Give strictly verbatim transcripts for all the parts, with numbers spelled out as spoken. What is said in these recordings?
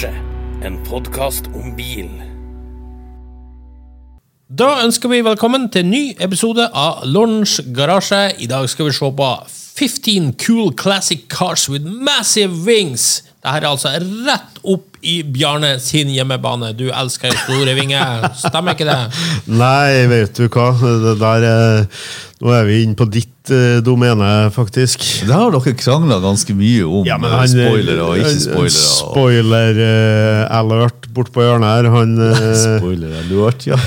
Porsche, en podcast om bil. Da ønsker vi velkommen til en ny episode av Lounge Garage. I dag skal vi se på fifteen cool classic cars with massive wings. Dette er altså rett opp I Bjarne sin hjemmebane. Du elsker store vinger, stemmer ikke det? Nei, vet du hva? Det der er... Nå er vi inne på ditt eh, domene, faktisk. Det har dere kranglet ganske mye om, ja, men han, spoiler og ikke spoiler. Og... Spoiler eh, alert bort på hjørnet her. Han, eh, spoiler alert, ja.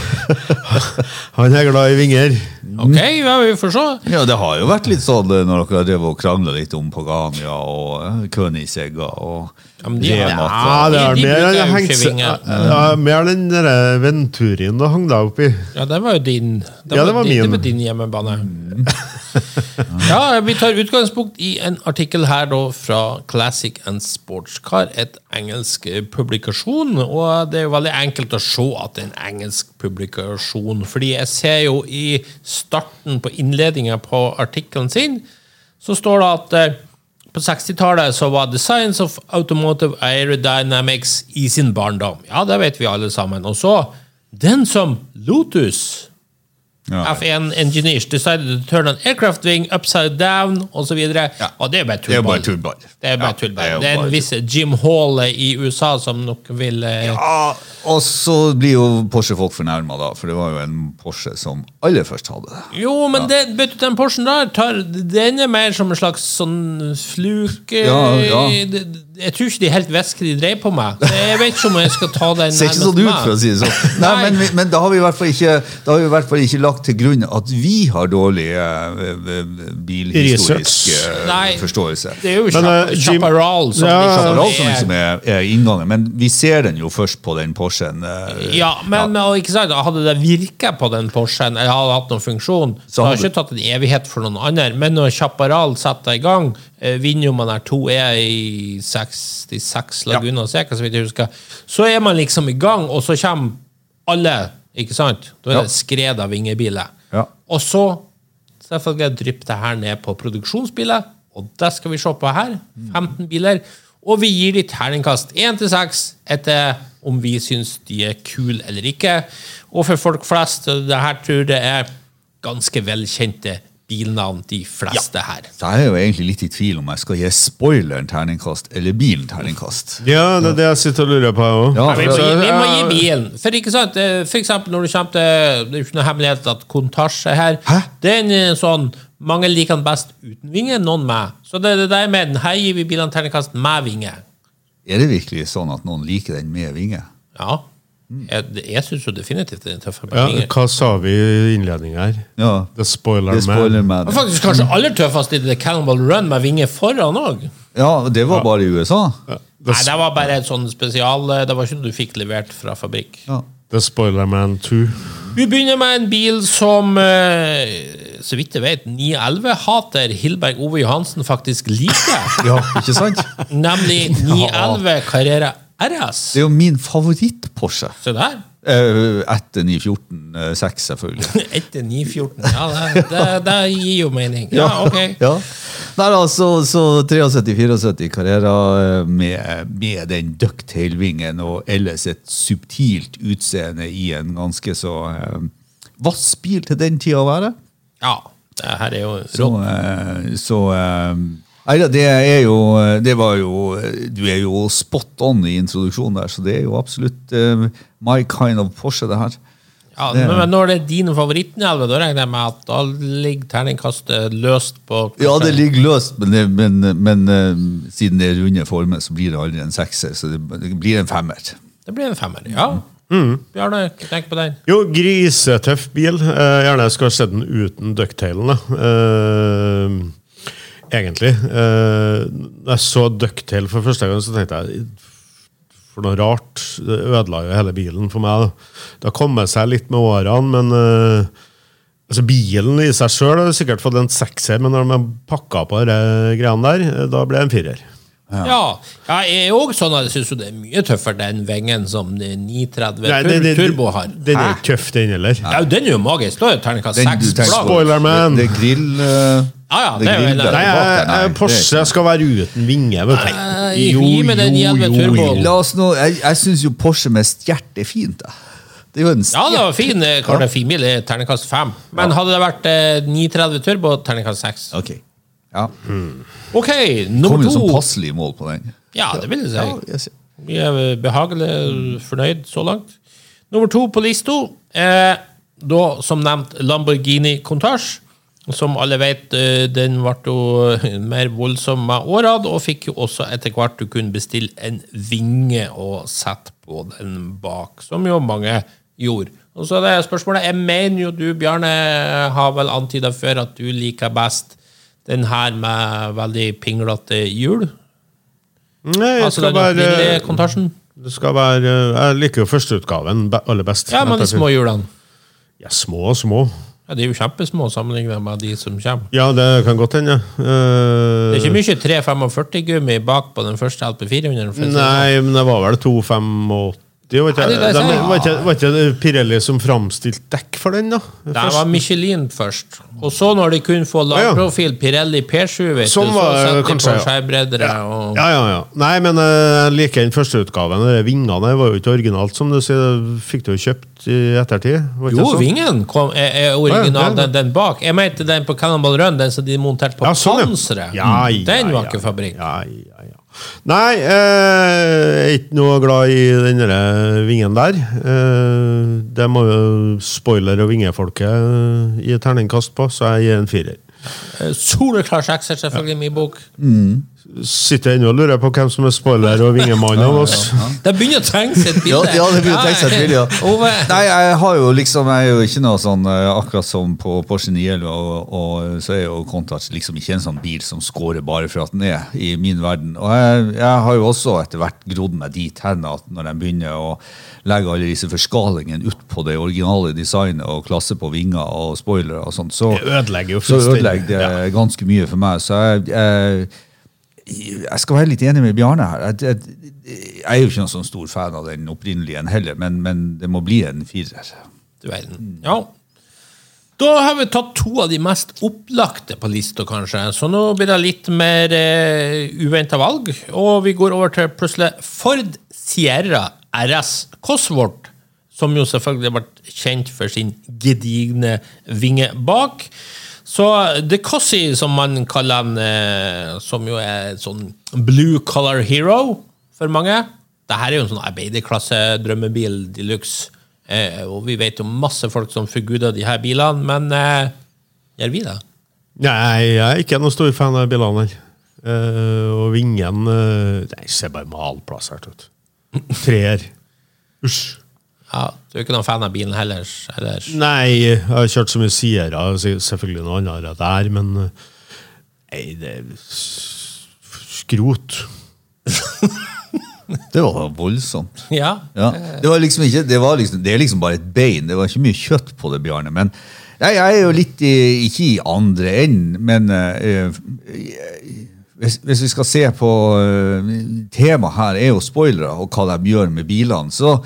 han er glad I vinger. Ok, ja, vi får se. Ja, det har jo vært litt sånn når dere har drevet og kranglet litt om Pagania og Koenigsegger og... Ja, men de, Rematt, ja, det er de, de mer enn hengt, ja, mer den der Venturien du hang deg opp I. Ja, det var jo din. Det ja, var det var din, det din hjemmebane. Mm. ja, vi tar utgangspunkt I en artikel her da, fra Classic and Sports Car, et engelsk publikasjon, og det er jo veldig enkelt å se at det er en engelsk publikasjon, fordi jeg ser jo I starten på innledningen på artikkelen sin, så står det at På sekstitalet så var The Science of Automotive Aerodynamics I sin barndom. Ja, det vet vi alle sammen. Og så, den som Lotus, ja. F one engineers, decided to turn an aircraft wing upside down, og så videre. Ja. Og det er bare tullball. Det er bare tullball. Ja, det, det er en viss Jim Hall I USA som nok vil... Ja, og så blir jo Porsche-folk fornærmet da, for det var jo en Porsche som alle først hadde. Jo, men ja. Det, vet du, den Porschen der, tar, den er mer som en slags sånn fluke... Ja, ja. Det, jeg tror ikke de helt vet hva de dreier på meg. Jeg vet ikke om jeg skal ta den... Ser ikke sånn ut for å si det sånn. Nei, men, men da har vi I hvert fall ikke, da har vi I hvert fall ikke lagt til grunn at vi har dårlig bilhistorisk Nei, forståelse. Det er jo Chaparral som, Chaparral som, ja, Chaparral som liksom er, er inngangen, men vi ser den jo først på den Porschen. Ja, men ja. Ikke sant, hadde det virket på den Porschen, eller hadde hatt noen funksjon, så hadde det ikke tatt en evighet for noen andre, men når Chaparral setter I gang, vinner man her to er I sixty-six Laguna Seca, så vidt jeg husker. Så er man liksom I gang, og så kommer alle, ikke sant? Da er ja. Det skred av vingebiler. Ja. Og så, selvfølgelig, drypper det her ned på produksjonsbiler, og det skal vi se på her, femten biler, og vi gir litt terningkast one to six etter om vi synes de er kul eller ikke. Og for folk flest, det her tror jeg er ganske velkjente bilnavn, de fleste ja. Her. Så er jeg jo egentlig litt I tvil om jeg skal gi spoileren terningkast, eller bilen terningkast. Ja, det er det jeg sitter og lurer på også. Ja, vi, må gi, vi må gi bilen. For, ikke sant, for eksempel når du kommer til, det er jo ikke noe hemmelighet at Countach her, Hæ? Det er en sånn, mange liker den best uten vinge, noen med. Så det er det der med den, her gir vi bilen terningkast med vinge. Er det virkelig sånn at noen liker den med vinge? Ja, Jeg, jeg synes jo definitivt det er en tøffere med vinger. Ja, hva sa vi I innledningen her? Ja. Det spoiler, det spoiler med. Og faktisk kanskje aller tøffest I det Cannonball Run med vinger foran også. Ja, det var ja. Bare I USA. Ja. Det Nei, det var bare et sånn spesial, det var ikke du fikk levert fra fabrikk. Ja. The Spoiler Man two. Vi begynner med en bil som, så vidt jeg vet, nine eleven-hater Hilberg Ove Johansen faktisk liker. ja, ikke sant? Nemlig nine eleven Carrera R S. Det er jo min favoritt Porsche. Så der? Eh, etter nine fourteen six selvfølgelig. etter nine fourteen, ja, det, det, det gir jo mening. Ja, ok. Ja. Nei da, så, så seventy-three seventy-four Carrera med, med den ducktail-vingen og ellers et subtilt utseende I en ganske så eh, vassbil til den tiden å være. Ja, det her er jo råd. Så... Eh, så eh, Nei, det er jo, det var jo, du er jo spot on I introduksjonen der, så det er jo absolutt uh, my kind of Porsche det her. Ja, det, men når det er din favorittnelve, da regner jeg med at da ligger terningkastet løst på... Porsche. Ja, det ligger løst, men, det, men, men uh, siden det er runde formen, så blir det aldri en sekser, så det, det blir en femmer. Det blir en femmer, ja. Mm. Bjarne, tenk på den. Jo, grisetøff bil. Uh, gjerne jeg skal se den uten ducktailene. Øh... Uh, Egentlig. Eh, jeg så ducktail for første gang, så tenkte jeg, for noe rart, det ødela jo hele bilen for meg. Det har kommet seg litt med årene, men eh, altså bilen I seg selv har sikkert fått en sekser, men når man pakket på denne greien der, da ble det en firer. Ja. Ja, ja, jeg er også sånn at jeg synes det er mye tøffere den vengen som nine thirty turbo har. Den er jo tøff, den heller. Ja, den er jo magisk. Da er terningkast seks. Spoiler, man. Det, det grill... Uh... Ah, ja, det, det er jo Porsche skal være uten vinge, vet du. jo, gi meg den igjen med turbo. La oss nå, jeg, jeg synes jo Porsche med stjert er fint da. Det er en ja, det var fin, Karl, en fin bil, terningkast fem. Men ja. Hadde det vært eh, ni tretti turbo, terningkast seks. Ok, ja. Mm. Ok, nummer to. Kom jo som passelig mål på den. Ja, det vil jeg si. Vi er behagelig fornøyd så langt. Nummer to på listo er da, som nevnt, Lamborghini Countach. Som alle vet, den var jo mer voldsom med årene, og fikk jo også etter hvert du kunne bestille en vinge og sette på den bak, som jo mange gjorde. Og så det spørsmålet, jeg mener jo du, Bjarne, har vel antydet før at du liker best den her med veldig pinglete hjul. Nei, jeg altså, skal være... Det skal være... Jeg liker jo førsteutgaven aller best. Ja, men de små hjulene. Ja, små og små. Ja, det er jo kjempesmå sammenlignet med de som kommer. Ja, det kan godt hende, ja. Uh, det er ikke mye tre komma førtifem-gummi bak på den første L P fire hundre. Nei, men det var vel to komma femtifem. Det var ikke, ja, det er det de, var ikke, var ikke Pirelli som fremstilte dekk for den da? Først. Det var Michelin først. Og så når de kunne få lagprofil Pirelli P sju, vet som du, så sette kanskje, på skjevbreddere. Ja. Og... ja, ja, ja. Nei, men jeg uh, liker den første utgaven. Vingene var jo ikke originalt, som du sier. Fikk du jo kjøpt I ettertid. Jo, vingen kom, er, er original, ja, den, den bak. Jeg mente den på Cannonball Run, den som de monterte på ja, sånn, ja. Pansere. Ja, ja, den var ja, ikke fabrikk. Ja, ja, ja. Nei, eh, jeg er ikke noe glad i denne vingen der. Eh, det må jo spoiler og vingefolket gi terningkast på, så jeg gir en firer. Soleklar sekser selvfølgelig i min bok. Mm. Sitter jeg nå og lurer på hvem som er spoiler og vingemann av oss. Ja, ja, ja. Det begynner å trenge seg et bilde. Ja, det begynner å trenge seg et bilde, ja. Nei, jeg har jo liksom, jeg er jo ikke noe sånn, akkurat som på Porsche nine elleve, og, og så er jo Countach liksom ikke en sånn bil som scorer bare for at den er i min verden. Og jeg, jeg har jo også etter hvert grodd meg dit hen at når de begynner å legge alle disse forskalingen ut på det originale designet og klasse på vinger og spoiler og sånt, så det ødelegger jo så ødelegger det ja. Ganske mye for meg. Så jeg... jeg Jeg skal være litt enig med Bjarne her. Jeg, jeg, jeg er jo ikke noen sånn stor fan av den opprinnelige heller, men, men det må bli en firer. Du er den. Ja. Da har vi tatt to av de mest opplagte på lista, kanskje. Så nå blir det litt mer eh, uventet valg. Og vi går over til plutselig Ford Sierra R S Cosworth, som jo selvfølgelig har vært kjent for sin gedigne vinge bak. Så The Cossie, som man kallar den, som jo er sånn blue collar hero for mange. Det her er jo en sånn arbeiderklasse drømmebil deluxe, eh, og vi vet jo masse folk som forguder de her bilene, men eh, gjør vi det? Nei, jeg er ikke noen stor fan av bilene her. Eh, og vingen, eh, nei, ser bare malplass her ut. Treer. Usch. Ja, du er ikke noen fan av bilen heller, eller? Nei, jeg har kjørt så mye Sierra, selvfølgelig noe annet der, men nei, det er skrot. Det var voldsomt. Ja. Ja. Det var liksom ikke, det var liksom, det er liksom bare et bein, det var ikke mye kjøtt på det, Bjarne, men nei, jeg er jo litt, i, ikke i andre enden, men... Øh, Hvis, hvis vi skal se på uh, tema her, er jo spoilere og hva de gjør med bilene, så,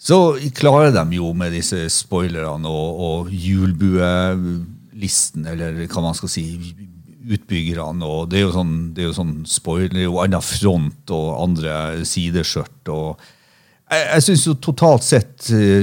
så klarer de jo med disse spoilerne og, og hjulbuelisten, eller hva man skal si, utbyggerne, og det er jo sånn, det er jo sånn spoiler, det er jo andre front og andre sideskjørt, og jeg, jeg synes jo totalt sett uh,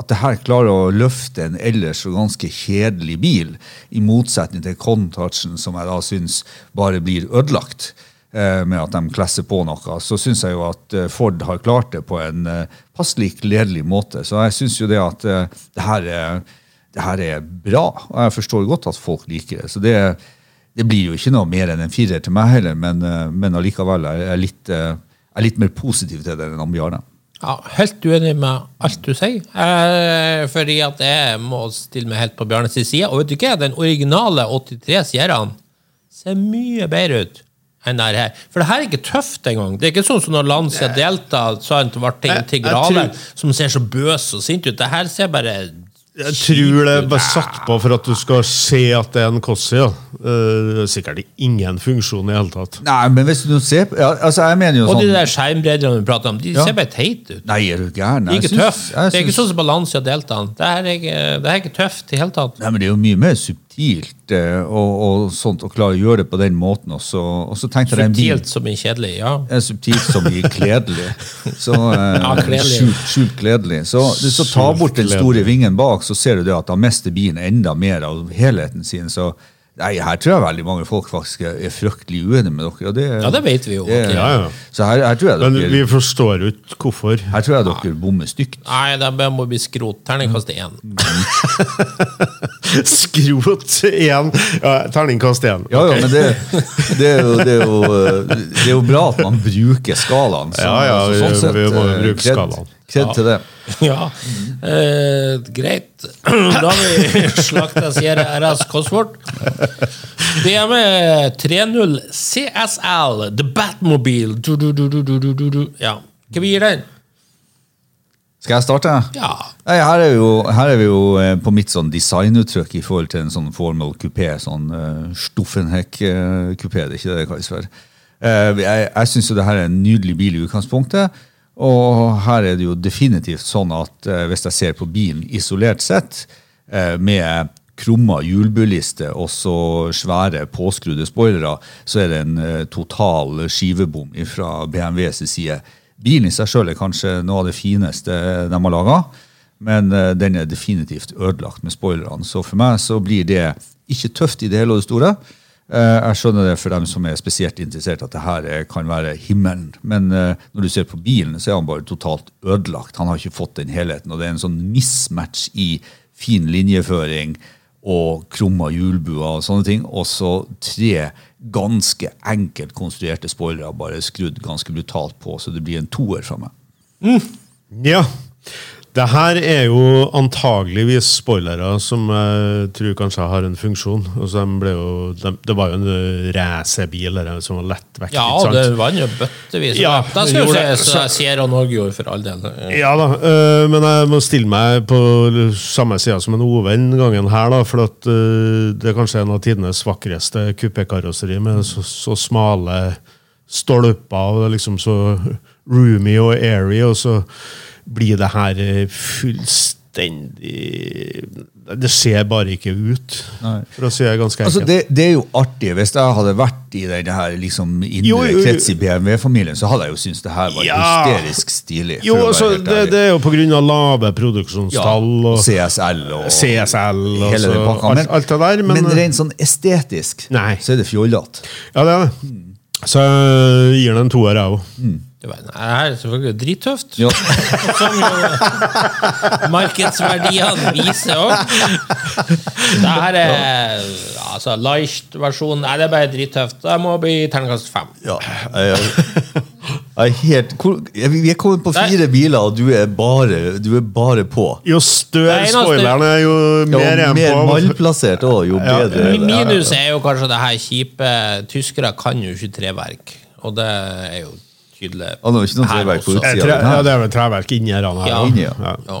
at det her klarer å løfte en ellers og ganske kjedelig bil, i motsetning til Countach, som jeg da synes bare blir ødelagt eh, med at de klasser på noe, så synes jeg jo at Ford har klart det på en eh, passelig gledelig måte. Så jeg synes jo det at eh, det, her er, det her er bra, og jeg forstår godt at folk liker det. Så det, det blir jo ikke noe mer enn en firer til meg heller, men, eh, men allikevel er jeg litt, eh, er litt mer positiv til det enn om Bjarne. Ja, helt uenig med alt du sier, eh, fordi at jeg må stille meg helt på Bjarnes side, og vet du ikke, den originale åttitre Sierraen ser mye bedre ut enn det her. For det her er ikke tøft engang. Det er ikke sånn som når Lancia Delta sant, var til integrale, som ser så bøs og sint ut. Det her ser bare... Jeg tror det er bare satt på for at du skal se at det er en Cossie, ja. Uh, sikkert ingen funksjon i hele tatt. Nei, men hvis du ser på... Ja, altså, jeg mener jo og sånn... Og de der skjermbredderne vi prater om, de ja. Ser bare teit ut. Nei, er du gæren? Det er ikke tøft. Det er ikke sånn som balanse og deltaen. Det er ikke, det er ikke tøft i hele tatt. Nei, men det er jo mye mer subtilt. subtilt och och sånt och klargöra på den måten och så och så tänkte jag en bil subtilt som är kedlig ja en subtilt som är klädlig så ja, sjukt klädlig så du så tar bort den stora vingen bak så ser du att den mesta bilen ända mer av helheten sin så nej här tror jag väldigt många folk faktiskt är fruktligt uenige med dock och det ja det vet vi ju ja, ja. Så här här tror jag dock vi förstår ut varför här tror jag dock bommer styckt nej där bör man bli skrot tärningkast en skrot en ja tärningkast en ja okay. Ja men det det är det är det är bra att man brukar skalan så ja, ja, så sånt vi, vi måste bruka skalan kred till det. Ja, eh, grejt. Då har vi slaktat Sierra R S Cosworth. Det är med tre noll C S L, The Batmobil. Du, du, du, du, du, du. Ja, kan vi ge den? Ska jag starta? Ja. Nej, här är ju här är vi ju på mitt sån designuttryck I förhåll till en sån formal kupé, sån uh, Stoffenheck uh, kupé, det är inte det jag kallar uh, jag, jag syns så det här är en nydelig bil I utgangspunktet. Och här är det ju definitivt sånn att eh, hvis jeg ser på bilen isolert sett eh, med krumma hjulbuliste og så svære påskrudde spoilere, så er det en eh, total skivebom fra BMWs side. Bilen I seg selv er kanskje noe av det fineste de har laget, men eh, den er definitivt ødelagt med spoilerne. Så for meg så blir det ikke tøft I det hele og det store. Eh, jeg skjønner det for dem som er spesielt interessert at det her kan være himmelen men eh, når du ser på bilen så er han bare totalt ødelagt, han har ikke fått den helheten og det er en sånn mismatch I fin linjeføring og krumma hjulbuer og sånne ting og så tre ganske enkelt konstruerte spoilere bare skrudd ganske brutalt på så det blir en toer fra meg mm. Ja Det her er jo antageligvis spoilere som jeg tror kanskje har en funksjon. Og de ble jo, de, det var jo en racebil som var lett vekk. Ja, sant? Det var en bøttevis. Ja, da skal vi se Sierra Norge gjorde for all del. Ja da, uh, men jeg må stille meg på samme siden som en ovenn gangen her da, for at, uh, det er kanskje en av tidenes vakreste kupékarosseri med så, så smale stolper og liksom så roomy og airy og så blir det här fullständigt det ser bara inte ut för att säga ganska enkelt. Alltså det det är ju artigt, visst jag hade varit I det här liksom inre krets I BMW-familjen så hade jag ju syns det här var ja. Hysteriskt stiligt. Jo så det det är ju på grund av lave produktionsstall och ja, CSL och CSL och så allt allt det där men men rent sån estetisk nej. Så är det fjollat. Ja det är det. Så ger den en toer av. Mm. Det var det här så var drittufft. Ja. Som marknadsvärdian visar och det här är alltså light version. Nej det är bara drittufft. Det måste bli tärngast fem. Ja. Jag är helt cool. Vi kommer på fyra bilar och du är bara du är bara på. Jo större spoilern är ju mer än på malplacerat och ju bättre. Minus är ju kanske det här kipe tyskare kan ju tjugotre verk och det är ju tydelig. Og det var ikke noen treverk på utsiden. Ja, det er vel treverk inni her. Ja. Ja. Ja. Ja.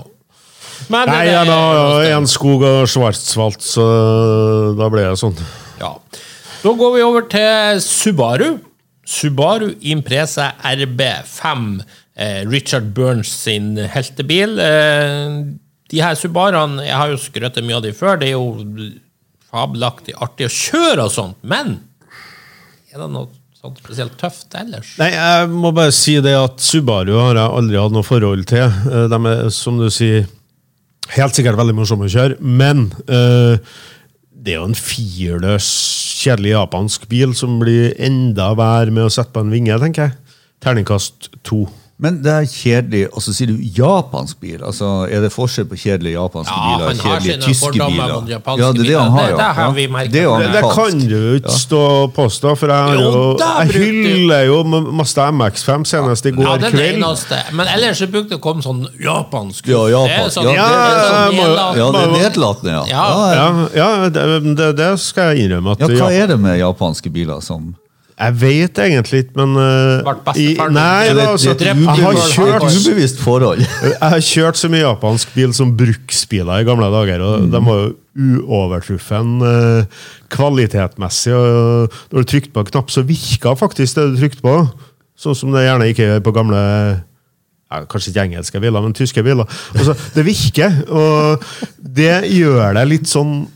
Men det, Nei, ja, da, ja, en skog og svartsvalt, så da ble det sånn. Ja. Da går vi over til Subaru. Subaru Impreza R B fem. Eh, Richard Burns sin heltebil. Eh, de her Subaruene, jeg har jo skrøttet mye av de før, det er jo fabelaktig artig å kjøre og sånt, men er det noe sånt speciellt tufft ellers. Nej, jag måste bara säga si det att Subaru har jag aldrig haft något förhåll till. De är er, som du säger helt säkert väldigt morsomt att köra, men eh, det är er en firlös kedlig japansk bil som blir enda värre med att sätta på en vinge, tänker jag. Tärningkast två. Men det är er kedlig och så säger du japansk bil. Alltså är er det forskel på kedlig japansk bil och kedlig tysk bil? Ja, det er det han har. Ja. Det har vi merket. Det, er det kan du inte stå på stå för jag hyller ju Mazda M X fem senast igår ja, kväll. Men eller så brukte kom sån japansk. Ja, japansk. Ja, ja, det är nedlatende. Ja. Ja, ja, ja, det det ska jag inrymma att ja, vad är det med japanska bilar som Jeg vet egentlig ikke, men uh, i, Nei, det, altså, det, det, jeg har kjørt ubevisst forhold. Jeg har kjørt så mye japansk bil som bruksbiler I gamle dager, og mm. de var jo uovertruffen uh, kvalitetmessig, og når du trykte på en knapp, så virket faktisk det du trykte på, sånn som det gjerne ikke gjør på gamle, ja, kanskje ikke engelske biler, men tyske biler. Altså, det virker, og det gjør det litt sånn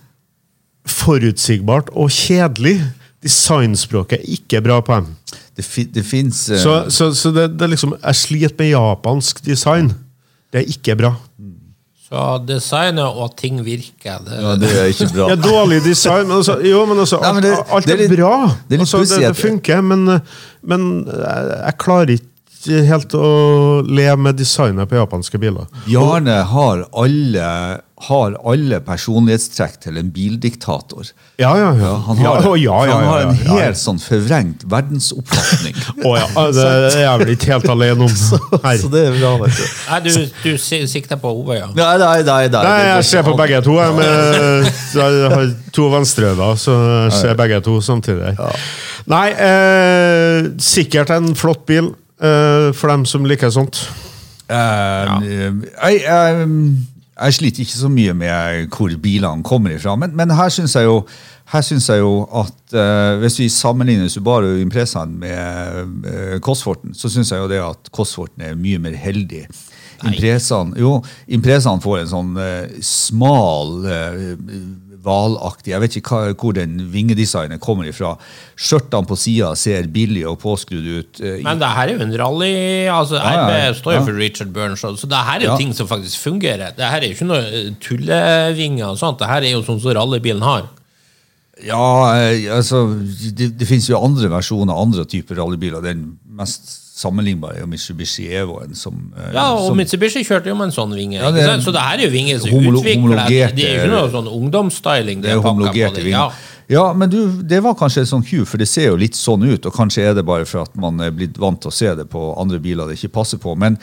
forutsigbart och kjedelig. Designspråket är inte bra på dem. Det, fi- det finns uh... så så så det, det liksom är slit med japansk design. Det är inte bra. Ja, design och ting virker. Det, ja, det är inte bra. Ja, dålig design, men alltså, jo, men alltså, Nej, men det, allt är bra. Det, alltså, det, det funkar, men, men jag klarar inte helt att leva med designen på japanska bilar. Bjarne har alla har alla personlighetsträck till en bildiktator. Ja, ja, ja. Han har, ja, ja, ja, han har en helt ja, ja. sån förvrängt världsuppfattning. Åh oh, ja, det är väl inte helt alene om. Så, så det är bra vet du. du du siktar på Ove ja. Nej, nej, nej, nej. Nej, jag ser på bägge två men jag har två vänströva så jag ser bägge två samtidigt. Ja. Nej, eh, säkert en flott bil eh, för dem som likar sånt. Eh, ja. I, um, Jeg sliter ikke så mye med hvor bilene kommer ifra, men, men her synes jeg jo, her synes jeg jo at uh, hvis vi sammenligner Subaru Impreza med uh, Cosworthen, så synes jeg jo det at Cosworthen er mye mer heldig. Impreza, jo, Impreza får en sånn uh, smal uh, valaktig. Jeg vet ikke hva, hvor den vingedesignen kommer ifra. Skjørtene på siden ser billig og påskrudd ut. Uh, Men det her er jo en rally, altså ja, ja, ja. R B står jo ja. for Richard Burns, så det her er jo ja. ting som faktisk fungerer. Det her er jo ikke noen tullevinger og sånt. Det her er jo sånn som rallybilen har. Ja, altså, det, det finnes jo andre versjoner, andre typer rallybiler. Den mest sammenlignbare er Mitsubishi Evoen som... Ja, og som, Mitsubishi kjørte jo med en sånn vinge. Ja, det, så det her er jo vinge som homo, utvikler. Det er jo ikke noe sånn ungdomsstyling. Det er homologerte vinge. Ja. Ja, men du, det var kanskje en sånn Q, for det ser jo litt sånn ut, og kanskje er det bare for at man er blitt vant til å se det på andre biler det ikke passer på, men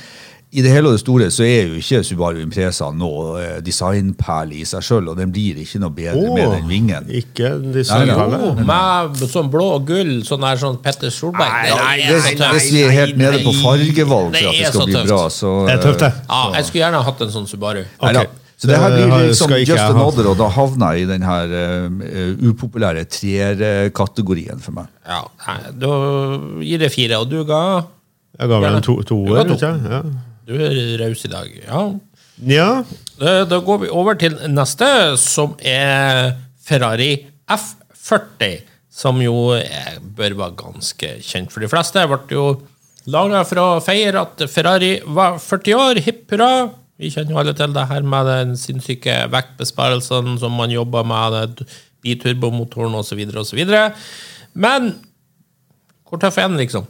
i det hele og det store så er jo ikke Subaru Impreza noe designperle i seg selv, og den blir ikke noe bedre oh, med den vingen. Ikke en designperle? Oh, med sånn blå og gull, sånn der sånn Petter Solberg. Nei, nei, nei, nei, nei, hvis vi er helt nede på fargevalg for at det skal bli bra, så... Det er tøft det. Ja, jeg skulle gjerne hatt en sånn Subaru. Okay. Så det her blir liksom just another, og da havner jeg i den her uh, upopulære tre-kategorien for meg. Ja, nei, da gir det fire, og du ga... Jeg ga vel en to, to år, vet jeg, ja. Du er raus i dag, ja. Ja. Da, da går vi over til neste, som er Ferrari F fyrti, som jo er, bør være ganske kjent for de fleste. Det ble jo laget for å feire at Ferrari var førti år, hipp, hurra! Vi kjenner jo alle til det her med den sinnssyke vektbesparelsen som man jobber med, biturbomotoren og så videre og så videre. Men, hvor tøff er den liksom?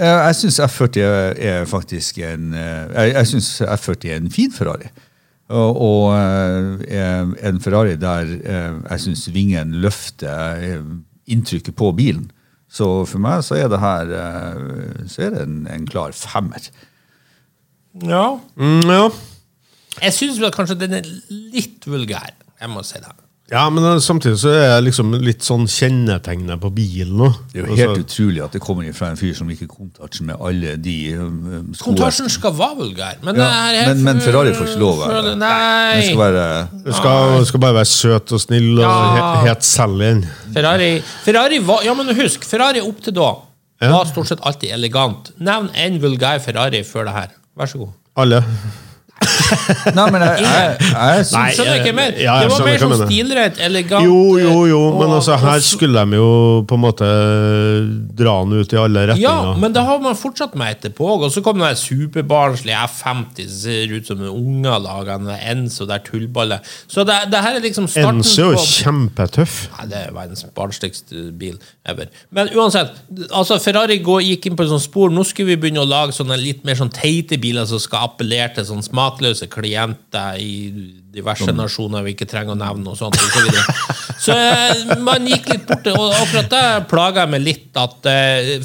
Jeg synes F fyrti er faktisk en, jeg synes F fyrti er en fin Ferrari, og, og en Ferrari der jeg synes vingen løfter inntrykket på bilen. Så for meg så er det her, så er det en, en klar femmer. Ja. Mm, ja. Jeg synes vel kanskje den er litt vulgær, jeg må si det. Ja, men samtidigt så är er liksom lite sån kännetecknande på bilen då. Det är er helt otroligt att det kommer ifrån en fyr som inte kontaktar med alla de um, kontakten ska vara vulgär, men ja, det här men, men Ferrari får inte lov att. Nej. Det ska vara det ska ska bara vara söt och snill och ja. helt sällan. Ferrari Ferrari var ja men husk Ferrari upp till då. Ja. Var stort sett alltid elegant. Nämn en vulgär Ferrari för det här. Varsågod. Alla Nei, men jeg, jeg, jeg synes det ikke mer. Det var mer som stilrett, elegant. Jo, jo, jo, men altså, her skulle de jo på en måte dra den ut i alle retninger. Ja, men det har man fortsatt med etterpå. Og så kom den superbarnslige F femti, som ser ut som en unge lagene, Enzo, der tullballer. Så det, det her er liksom starten Enzo på... Enzo er kjempetøff. Nei, det er verdens barnsligste bil ever. Men uansett, altså, Ferrari går, gikk inn på en sånn spor. Nå skulle vi begynne å lage sånne litt mer sånn teite biler som skal appellere til sånn smak løse klienter i diverse nasjoner vi ikke trenger å nevne og sånt og så videre. Så man gikk litt bort, og akkurat det plager jeg meg litt at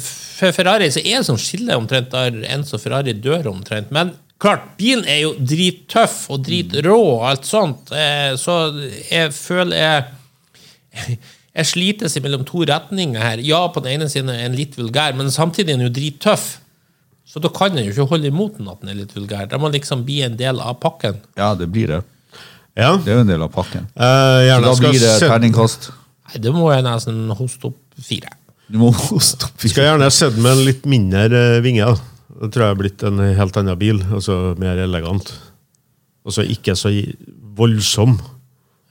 for Ferrari så er det som skiller omtrent der Enzo Ferrari dør omtrent, men klart, bilen er jo drittøff og dritrå og alt sånt, så jeg føler jeg jeg slites mellom to retninger her. Ja, på den ene siden er en litt vulgær, men samtidig er den jo drittøff. Så då kan den ju inte hålla emot den att den är lite vulgär. Det må liksom bli en del av pakken. Ja, det blir det. Ja. Det är en del av pakken. Eh, uh, ja, då blir det terningkast. Nej, det må jag nästan hosta upp fyra. Du må hosta upp. Ska gärna sätta med en lite mindre vingar. Det tror jag blivit en helt annan bil, alltså mer elegant. Och så inte så voldsom.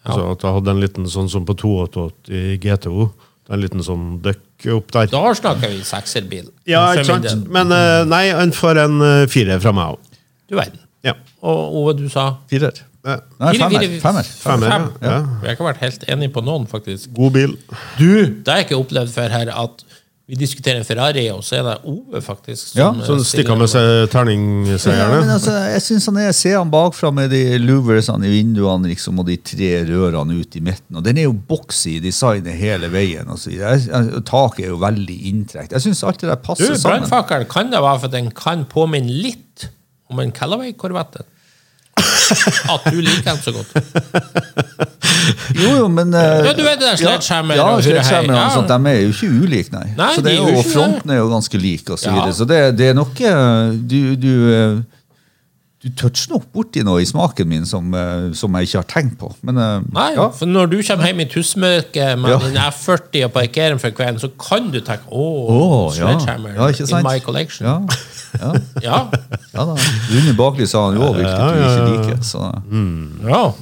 Alltså ja. Att jag hade en liten sån som på tvåhundraåttioåtta i G T O. En liten som dök upp där. Då snackar vi saxelbil. Ja, exakt. Men uh, nej, en för en uh, fyra från mig. Du vet. Ja. Och, och vad du sa? Fyra. Nej, femmer. Femmer. Femmer, ja. Jag har varit helt enig på någon faktiskt. God bil. Du, det har jag inte upplevt för här att vi diskuterar en Ferrari och så är det Ove faktiskt som ja, som sticker med sig tärningssegerne. Ja, men alltså jag syns när jag ser han bakfra med de louversarna i vinduene liksom och de tre rörarna ut i mitten och den är ju boxig design hela vägen och så vidare. Taket är ju väldigt inträkt. Jag syns alltid det passar du, sammen. Du brandfackaren kan det vara för den kan påminna lite om en Callaway Corvette. Att du likar så gott. Jo, jo, men... Ja, du vet det där sledgehammer. Ja, sledgehammer och sånt, de är ju inte ulik, nej. Så det är ju, fronten är ju ganska lik och så vidare. Så det, det är nog... Du, du, du touchar nog bort i något i smaken min som, som jag inte har tänkt på. Men, nej, ja. För när du kommer hem i tussmöke med ja. Din F fyrtio och parkerar för kvällen så kan du tänka, åh, oh, sledgehammer ja. Ja, in my collection. Ja. Ja. Ja. Ja då. Rune Bakley sa han jo, vilket ja, ja, ja. Du ikke liker. Så. Mm. Ja.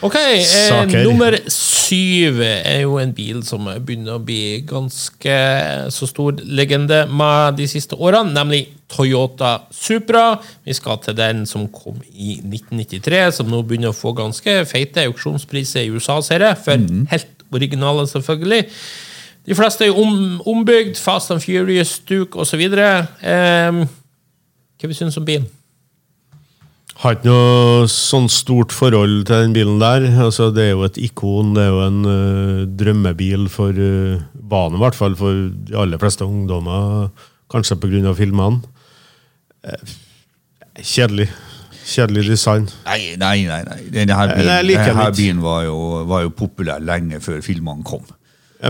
Okej, okay, eh, nummer syv är ju en bil som börjar bli ganska så stor legende med de sista åren, nämligen Toyota Supra. Vi ska till den som kom i nitton nittiotre, som nu börjar få ganska feta auksjonspriser i U S A, ser det, för mm. helt originalen selvfølgelig. De fleste er om, ombygd, Fast and Furious, Duke og så videre. Um, hva vi synes om bilen? Har ikke noe sånn stort forhold til den bilen der. Altså, det er jo et ikon, det er jo en uh, drømmebil for uh, banen, i hvert fall for de aller fleste ungdommer, kanskje på grunn av filmene. Uh, kjedelig. Kjedelig design. Nei, nei, nei. nei. Denne her bilen, nei, like denne her bilen var, jo, var jo populær lenge før filmene kom. Det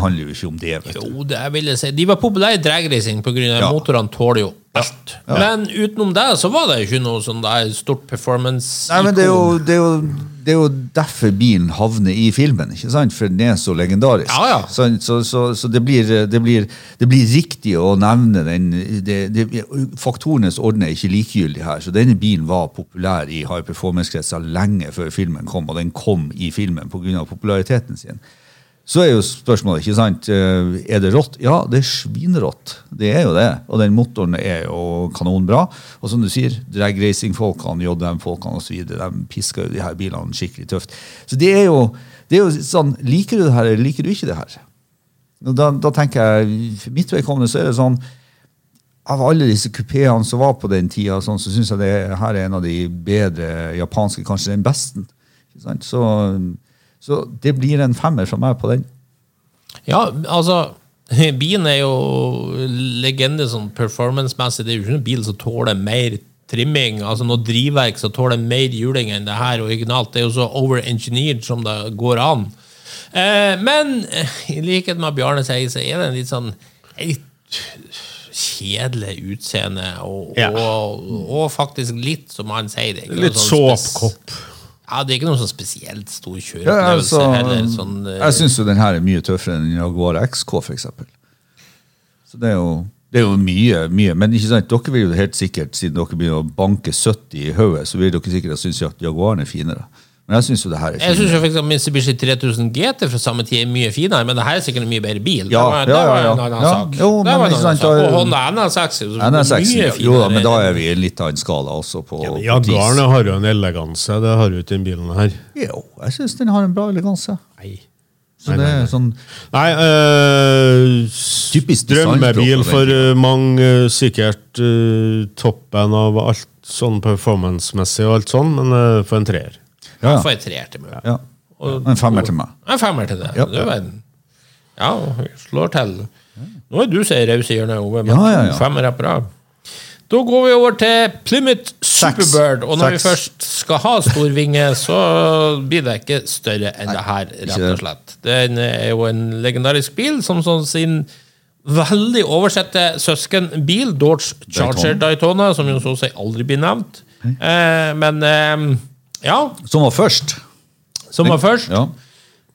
handler jo ikke om det. Jo, det jeg ville si. De var populære i dragracing på grunn av ja. Motorene tåler jo alt. Ja. Men utenom det så var det jo ikke noe sånn der stort performance. Nei, men det er, jo, det, er jo, det er jo derfor bilen havner i filmen, ikke sant? For den er så legendarisk. Ja, ja. Så, så, så, så det, blir, det, blir, det blir riktig å nevne den. Det, det, faktorenes orden er ikke likegyldig her, så denne bilen var populær i high performance-kretser lenge før filmen kom, og den kom i filmen på grunn av populariteten sin. Så er jo spørsmålet, ikke sant? Er det rått? Ja, det er svinrått. Det er jo det. Og den motoren er jo kanonbra. Og som du sier, dragracing-folkene, J D M-folkene og så videre, de pisker jo de her bilene skikkelig tøft. Så det er jo, det er jo sånn, liker du det her, eller liker du ikke det her? Da, da tenker jeg, for mitt vedkommende så er det sånn, av alle disse kupéene som var på den tiden, sånn, så synes jeg det her er en av de bedre japanske, kanskje den besten. Ikke sant? Så... Så det blir en femmer som er på den. Ja, altså, bilen er jo legende sånn performance-messig. Det er jo ikke en bil som tåler mer trimming, altså noe drivverk som tåler mer juling enn det her originalt. Det er jo så over-engineered som det går an. Eh, men, i likhet med Bjarne sier, så er det en litt sånn litt kjedelig utseende, og, ja. og, og faktisk litt, som han sier det. Litt sånn såpkopp. Ja, det er ikke noe sånn spesielt stor kjøreopplevelse ja, heller. Sånn, jeg synes jo den her er mye tøffere enn Jaguar X K, for eksempel. Så det er jo, det er jo mye, mye. Men ikke sant, dere vil jo helt sikkert, siden dere begynner å banke sytti i høyet, så vil dere sikkert synes jo at Jaguaren er finere. Men jeg synes jo det her er finere. Jeg synes jo for eksempel Mitsubishi tre tusen G T fra samme tid er mye finere, men det her er sikkert en mye bedre bil. Ja, det var, ja, ja, ja. Det var en annen ja, sak. Jo, det var en annen sak. Og Honda N S X er mye finere. Jo da, men da er vi i en litt annen skala også på ja, men Jaguaren har jo en eleganse, det har jo ut i bilen her. Jo, jeg synes den har en bra eleganse. Nei. Så nei, det er sånn... Nei, øh, typisk drømmebil for uh, mange, uh, sikkert uh, toppen av alt sånn performance-messig og alt sånn, men uh, for en treer. Ja. Får ett treer till mig. Ja. Och en femmer till mig. En femmer till det. Ja. Det var en. Ja, slår till. Nu är du säger det vi säger nu men ja, ja, ja. Femmer är bra. Då går vi över till Plymouth Superbird och när vi först ska ha storvinge så blir det inte större än det här rätt och slett. Den är ju en legendarisk bil som som sin väldigt översatte sösken bil Dodge Charger Daytona som ju så sig aldrig blir nämnt. Eh, men eh, Ja. Som var först. Som var först. Ja.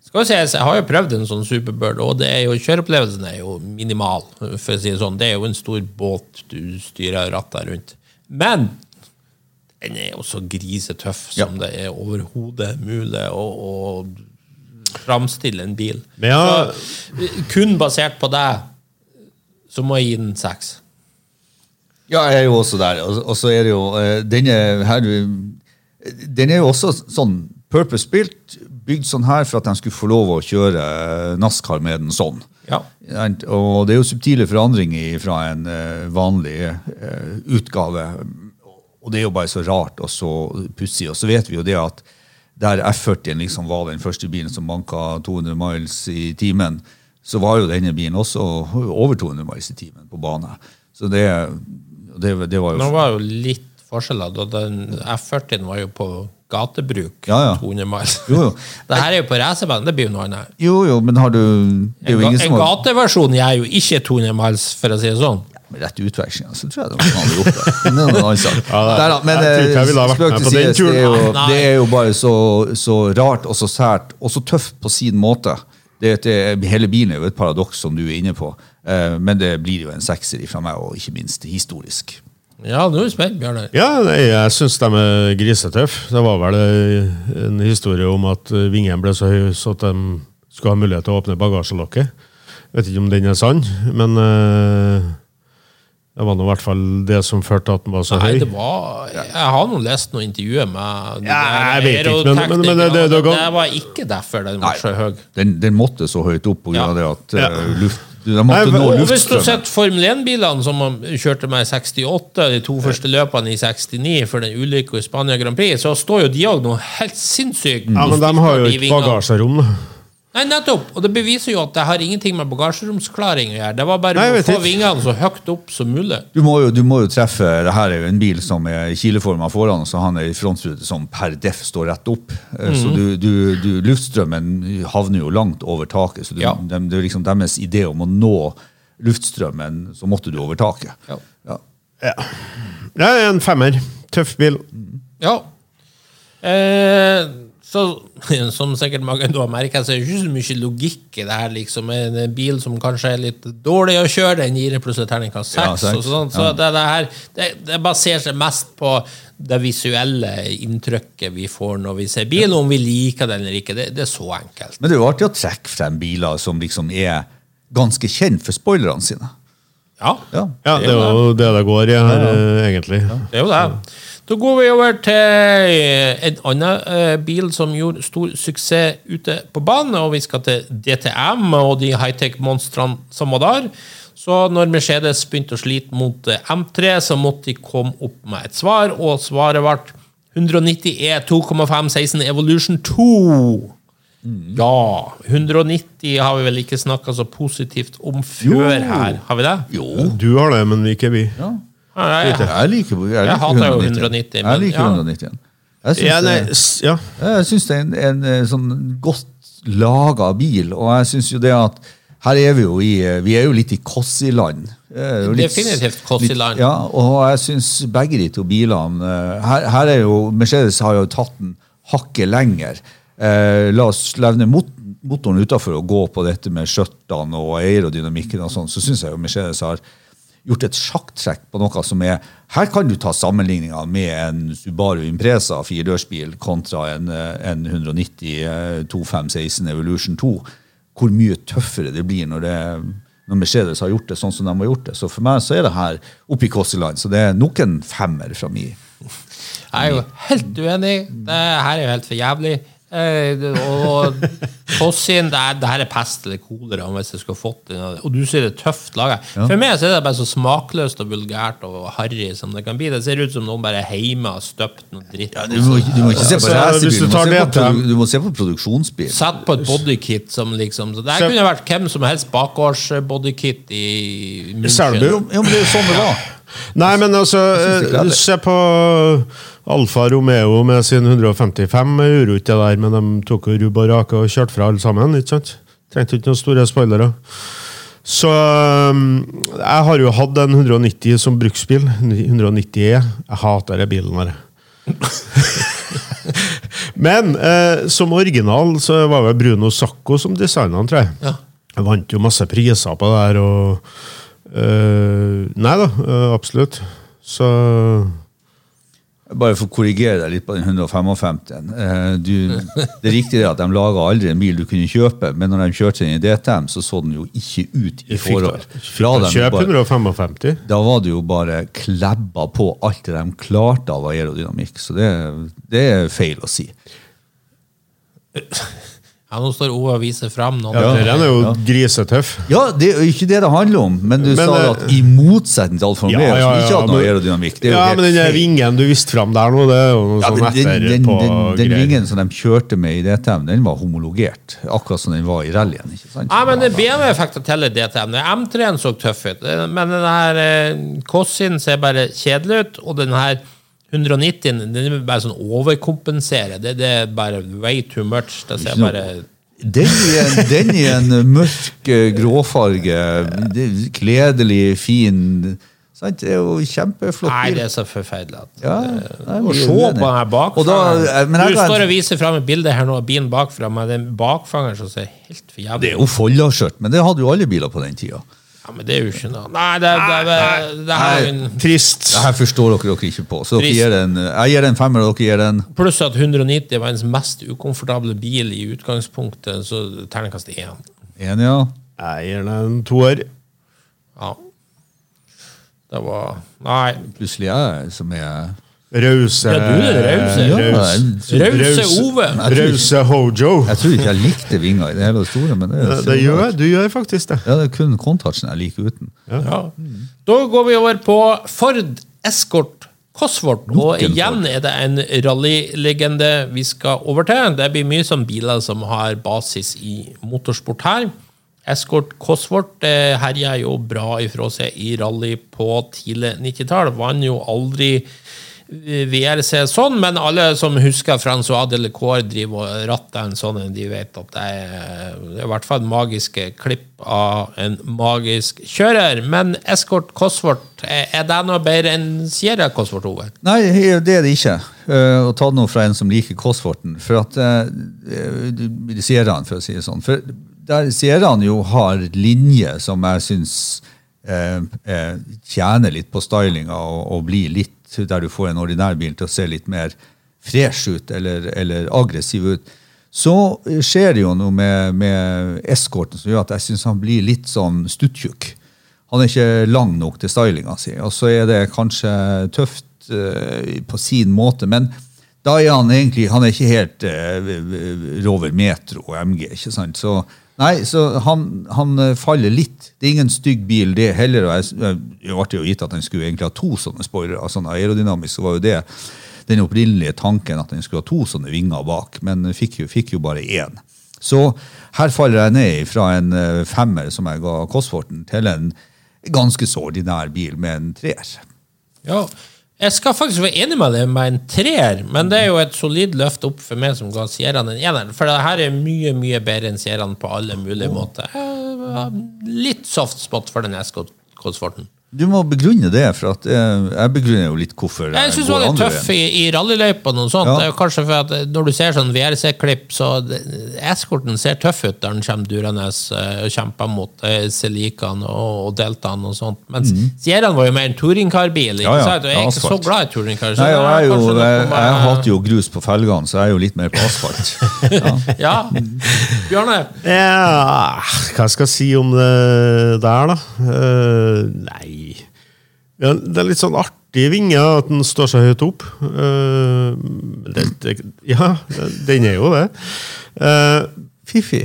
Ska säga jag har ju provat en sån Superbird och det är ju körupplevelsen är ju minimal för att säga sån. Det är ju en stor båt du styrar rattar runt. Men den er jo så grisetøff som ja. Det er overhodet mulig å, å framstille en bil. Men ja. Så, kun basert på det, så må jeg gi den seks. Ja, jeg er jo også der. Og, og så er det jo, den er, her, den er jo også sånn purpose-built, bygd sånn her for at den skulle få lov å kjøre NASCAR med den sånn. Ja. Og det er jo subtile forandringer fra en vanlig utgave, og det er jo bare så rart og så pussig. Og så vet vi jo det at der F førti liksom var den første bilen som banket two hundred miles i timen, så var jo denne bilen også over two hundred miles i timen på bane. Så det, det, det var jo... Det var jo litt forskjeller, da den F førti var jo på... gatebruk, ja, ja. two hundred miles. Jo, jo. Det her er jo på resebanen, det blir jo noe annet. Jo, jo, men har du... Det er jo en ga, en gateversjon er jo ikke two hundred miles, for å si det sånn. Ja, men rett utveksling, så tror jeg det var noe gjort det. Men det er noe annet. Ja, det, Der, men eh, spøk til sies, det, det er jo bare så, så rart og så sært, og så tøft på sin måte. Det, det, hele bilen er jo et paradoks som du er inne på, eh, men det blir jo en sekser fra meg, og ikke minst historisk. Ja, det er spennende, Bjørn. Ja, nei, jeg synes de er grisetøff. Det var vel en historie om at vingen ble så høy så at de skulle ha mulighet til å åpne bagasjelokket. Vet ikke om den er sann, men uh, det var nå i hvert fall det som førte at den var så høy. Nei, det var... Jeg har nå lest noen intervjuer med... Ja, jeg vet ikke, men, men, men det, det, det, det var ikke derfor den var så høy. Den, den måtte så høyt opp på grunn av det at ja. uh, luft Og hvis du har sett Formel one-bilene som kjørte med i sixty-eight, de to første løpene i sixty-nine for den ulykke i Spania Grand Prix, så står jo Diagno helt sinnssykt. Ja, men de har jo ikke bagasjerom. Nei, nettopp. Og det beviser jo at det har ingenting med bagasjeromsklaring å gjøre. Det var bare å få vingene så høyt opp som mulig. Du må jo, du må jo treffe, det her er jo en bil som er kileformet foran, så han er i frontrute som per def står rett opp. Mm-hmm. Så du, du, du, luftstrømmen havner jo langt over taket, så du, ja. de, det er liksom deres idé om å nå luftstrømmen, så måtte du over taket. Ja. Ja. Ja. Det er en femmer. Tøff bil. Ja. Eh... Så, som sikkert mange da merker, så er det ikke så mye logikk i det her, liksom. En bil som kanskje er litt dårlig å kjøre, den gir plutselig terningkast seks, ja, seks og sånt. Så ja. det, det her, det, det baserer seg mest på det visuelle inntrykket vi får når vi ser bilen, om vi liker den eller ikke. Det, det er så enkelt. Men det er jo artig å trekke frem biler som liksom er ganske kjent for spoilerne sine. Ja. Ja, det er jo det det går i her, egentlig. Det er jo det. Så går vi over til en annen bil som gjorde stor suksess ute på banen, og vi skal til D T M og de high-tech-monstrene som var der. Så når Mercedes begynte å slite mot M three, så måtte de komme opp med et svar, og svaret var one ninety E two point five sixteen Evolution two. Ja, one ninety har vi vel ikke snakket så positivt om før her. Har vi det? Jo, du har det, men ikke vi. Ja. Jeg, jeg, jeg liker jeg, jeg hater jo one ninety, men jeg liker one ninety. Jeg synes, ja, nei, ja. Jeg synes det er en, en, en sånn godt laget bil, og jeg synes jo det at her er vi jo i, vi er jo litt i Cossie-land. Definitivt Cossie-land. Ja, og jeg synes begge de to bilene, her, her er jo, Mercedes har jo tatt den hakket lenger. Eh, la oss levne mot, motoren utenfor og gå på dette med skjøttene og aerodynamikken og sånn, så synes jeg jo Mercedes har gjort et sjakktrekk på noe som er... Her kan du ta sammenligninger med en Subaru Impreza firedørsbil kontra en, en one ninety two point five sixteen Evolution two. Hvor mye tøffere det blir når, det, når Mercedes har gjort det sånn som de har gjort det. Så for meg så er det her oppe i Kosseland, så det er nok en femmer fra mi. Jeg er jo helt uenig. Det her er jo helt for jævlig. Og Cossien, det, det her er pest eller kolera hvis jeg skulle fått det, og du ser det tøft laget. Ja. For meg så er det bare så smakløst og vulgært og harrig som det kan bli. Det ser ut som noen bare hjemme har støpt noe dritt. Ja, du, må, du må ikke se på resebil, du må se på produksjonsbil. Sett på et bodykit som liksom, så det her kunne vært hvem som helst bakårs bodykit i München. Ja, men det er jo sånn det var. Nei, men altså, se på Alfa Romeo med sin one fifty-five, gjorde ikke det der, men de tok jo rubb og rake og kjørte fra alle sammen, ikke sant? Trengte ikke noen store spoilere. Så jeg har jo hatt en one ninety som bruksbil, one ninety E. Jeg hater det bilen her. Men eh, som original så var det Bruno Sacco som designet, tror jeg. Ja. Jeg vant jo masse priser på det her, og Uh, nei da, uh, absolutt. Så Bare for å korrigere deg litt på den hundre og femtifem. Du, det er riktig at de laget aldri en bil du kunne kjøpe, men når de kjørte den I D T M, så så den jo ikke ut I forhold. Kjøp hundre og femtifem. Da var det jo bare klebba på alt det de klarte av aerodynamikk, så det, det er feil å si. Ja, nå står O og viser frem noen. Ja, den er jo ja. Grisetøff. Ja, det er jo ikke det det handler om, men du men, sa at I motsetning til alt for ja, ja, ja, ikke hadde noe aerodynamikk. Ja, men den der vingen du viste frem der nå, det er jo noe ja, sånn etter den, den, på den, den vingen som de kjørte med I D T M, den var homologert, akkurat som den var I rallyen, ikke sant? Ja, men det B M W-effektet teller D T M. M3-en så tøff ut, men den her Cossien ser bare kjedelig ut, og den her hundre og nitti, det er bare sånn overkompensere. Det, det er bare way too much. Det ser bare... Den I en, den I en mørk gråfarge, det er kledelig, fin... Sant? Det er jo kjempeflott. Nei, det er så forferdelig. Ja, og se på den her bakfra. Du står og viser frem et bilde her nå, bilen bakfra, men det er en bakfanger som ser helt for jævlig. Det er jo folderskjørt, men det hadde jo alle biler på den tiden. Ja, men det er jo ikke noe. Nei, det, det, det, det her er en... Trist. Det her forstår dere dere ikke på. Så dere gir en, jeg gir en femmer, og dere gir en... Pluss at hundre og nitti var ens mest ukomfortable bil I utgangspunktet, så terningkast én. En, ja. Jeg gir en toer. Ja. Det var... Nei. Plutselig er jeg som er... Rause. Ja, du er Rause. Rause, Rause Ove. Rause Hojo. Jeg tror ikke jeg likte vinger I det hele store, men det er det, det gjør, du gjør faktisk det. Ja, det er kun kontakten jeg liker uten. Ja. Ja. Da går vi over på Ford Escort Cosworth, og igjen er det en rallylegende vi skal over til. Det blir mye som biler som har basis I motorsport her. Escort Cosworth herjer jo bra ifra seg I rally på tidlig nittitall. Vann jo aldri VRC sånn, men alle som husker François Delacour driver og ratter en sånn, de vet at det er, det er I hvert fall magiske klipp av en magisk kjører, men Escort Cosworth er det noe bedre enn Sierra Cosworth, Ove? Nei, det er det ikke å ta noe fra en som liker Cosworthen for at Sierraen, for å si det sånn for der Sierraen jo har linje som jeg synes eh, tjener litt på stylinga og, og blir litt der du får en ordinær bil til å se litt mer fresh ut eller, eller aggressiv ut, så skjer det jo noe med, med eskorten som gjør at jeg synes han blir litt sånn stuttjukk. Han er ikke lang nok til stylinga si, og så er det kanskje tøft uh, på sin måte, men da er han egentlig, han er ikke helt uh, rover metro og MG, ikke sant? Så, nei, så han, han faller litt. Det er ingen stygg bil det heller, og jeg, jeg var til å gitt at den skulle egentlig ha to sånne spoilere, sånn aerodynamisk, så var jo det den opprinnelige tanken at den skulle ha to sånne vinger bak, men fikk jo, fikk jo bare en. Så her faller jeg ned fra en femmer som jeg ga Cosworthen til en ganske så ordinær bil med en treer. Ja, Jeg skal faktisk være enig med det med en treer, men det er jo et solid løft opp for meg som ga Sierraen en ener, for det her er mye, mye bedre enn Sierraen på alle mulige måter. Litt soft spot for den Escort-Cosworthen. Du må begrunne det, for at jeg, jeg begrunner jo litt hvorfor jeg synes det var litt tøff I, I rallyløypen og sånt. Ja. Det er jo kanskje for at når du ser sånn VRC-klipp, så det, Escorten ser tøff ut der den kommer Duranes og kjemper mot Celicaen og, og Deltaen og sånt. Mens mm. Sierraen var jo mer en touringkarbil, ikke ja, ja. sant? Og jeg er ikke asfalt. Så glad I touringkar. Nei, jeg, jeg, jo, jeg, jeg hatt jo grus på felgene, så jeg er jo litt mer på asfalt. ja. ja. Bjørne? Ja, hva skal jeg si om det der da? Uh, nei. Ja, det er litt sånn artig vinge at den står så høyt opp. Uh, det, det, ja, den er jo det. Uh, fiffig.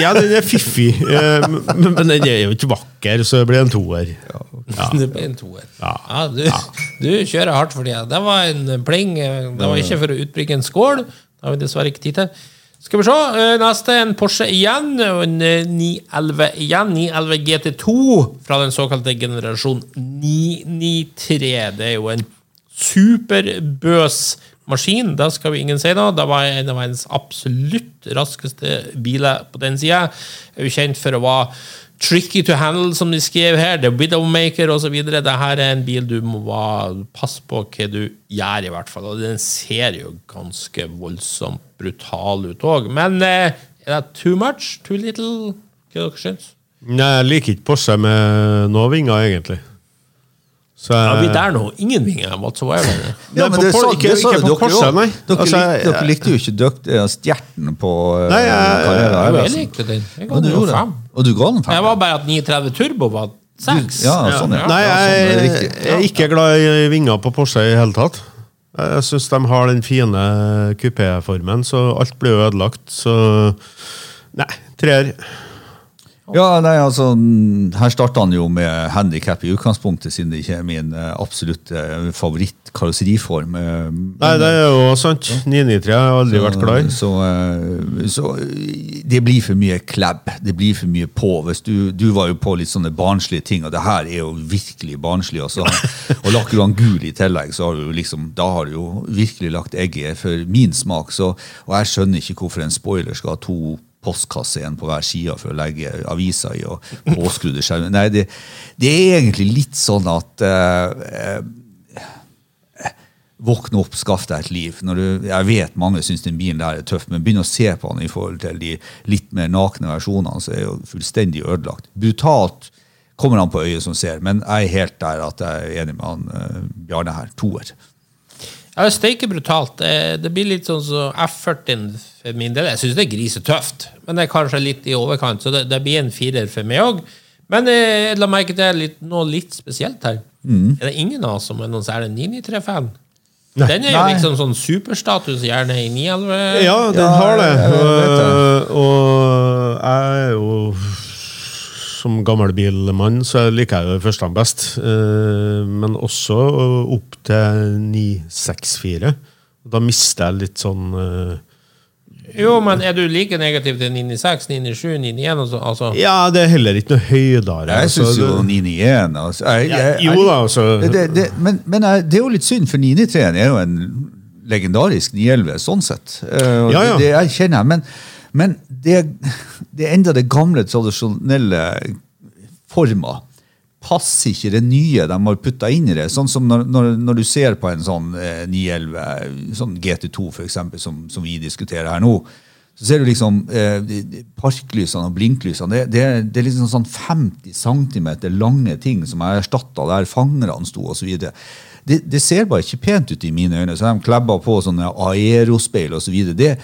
Ja, den er fiffig. Uh, men, men den er jo ikke vakker, så det blir en toer. Ja. Ja. Det blir en toer. Ja. Ja, du, ja. Du kjører hardt for det. Det var en pling. Det var ikke for å utbringe en skål. Det har vi dessverre ikke tid til. Skal vi se, neste en Porsche igjen, og en nine eleven igjen, nine eleven G T two fra den såkalte generasjon nine ninety-tre. Det er jo en superbøs maskin, det skal vi ingen si nå. Det var en av ens absolutt raskeste biler på den siden. Jeg er jo kjent for å være tricky to handle, som de skrev her, The Widowmaker og så videre. Dette er en bil du må passe på hva du gjør I hvert fall, og den ser jo ganske voldsomt brutal ut også. Men eh, er det too much, too little? Hva dere synes? Nei, jeg liker ikke Porsche med noe vinger egentlig. Så ja, vi där nog ingen vingar whatsoever. Ja, men det så inte så dock. Dock dock likte ju inte dock stjärten på Nej, jag likte den. Jag gav den fem. Och du gav den fem. Jag var bara att nio tretti turbo var sex. Ja, sån är. Nej, jag är inte glad I vingar på Porsche I hela tatt. Jag syns de har den fina kupéformen så allt blir ödelagt så nej, treer. Ja, nej, altså, her startet han jo med handicap I utgangspunktet, siden det ikke er min absolutte favorittkarosseriform. Nei, det er jo sant. nio nittiotre har aldri vært glad. Så, så det blir for mye klebb, det blir for mye på. Hvis du, du var jo på litt sånne barnslige ting, og det her er jo virkelig barnslig, og, så, og lakker du han gul I tillegg, så har du liksom, da har du jo virkelig lagt egget for min smak, så, og jeg skjønner ikke hvorfor en spoiler skal ha to postkasse en på hver sida for å legge aviser I og påskrudde skjermen. Nei, det, det er egentlig litt sånn at eh, eh, våkne opp, skaff deg et liv. Når du, jeg vet mange synes den bilen der er tøff, men begynn å se på den I forhold til de litt mer nakne versjonene, så er jo fullstendig ødelagt. Brutalt kommer han på øyet som ser, men jeg er helt der at jeg er enig med han, eh, Bjarne her, toer. Ja, det steker brutalt. Det blir litt sånn så F fyrtio for min del. Jeg synes det er grisetøft, men det er kanskje litt I overkant, så det, det blir en firer for meg også. Men jeg la merke det er litt, noe litt spesielt her. Mm. Er det ingen av oss som er noen særlig nio nittiotre-fan? Den er jo liksom sånn superstatus gjerne I nio elva. Ja, den har det. Ja, det. Og, og jeg er jo... som gammel bilmann, så liker jeg jo først den best. Men også opp til nio sex fyra. Da mister jeg litt sånn... Jo, men er du like negativ til nio sex, nio sju, nio ett og så, altså? Ja, det er heller ikke noe høydere. Jeg synes jo nio ett, altså. Jeg, jeg, jeg, jo da, altså. Det, det, men men det er jo litt synd, for nio trettioen er jo en legendarisk nio elva, sånn sett. Og ja, ja. Det jeg kjenner jeg, men... Men det, det enda det gamle tradisjonelle former passer ikke det nye de har puttet inn I det. Sånn som når, når, når du ser på en sånn nio elva, sånn G T två for eksempel, som, som vi diskuterer her nå, så ser du liksom eh, parklysene og blinklysene. Det, det, det er liksom sånn femti centimeter lange ting som er erstattet der fangerne stod og så videre. Det, det ser bare ikke pent ut I mine øyne, så de klebber på sånne aerospeil og så videre. Det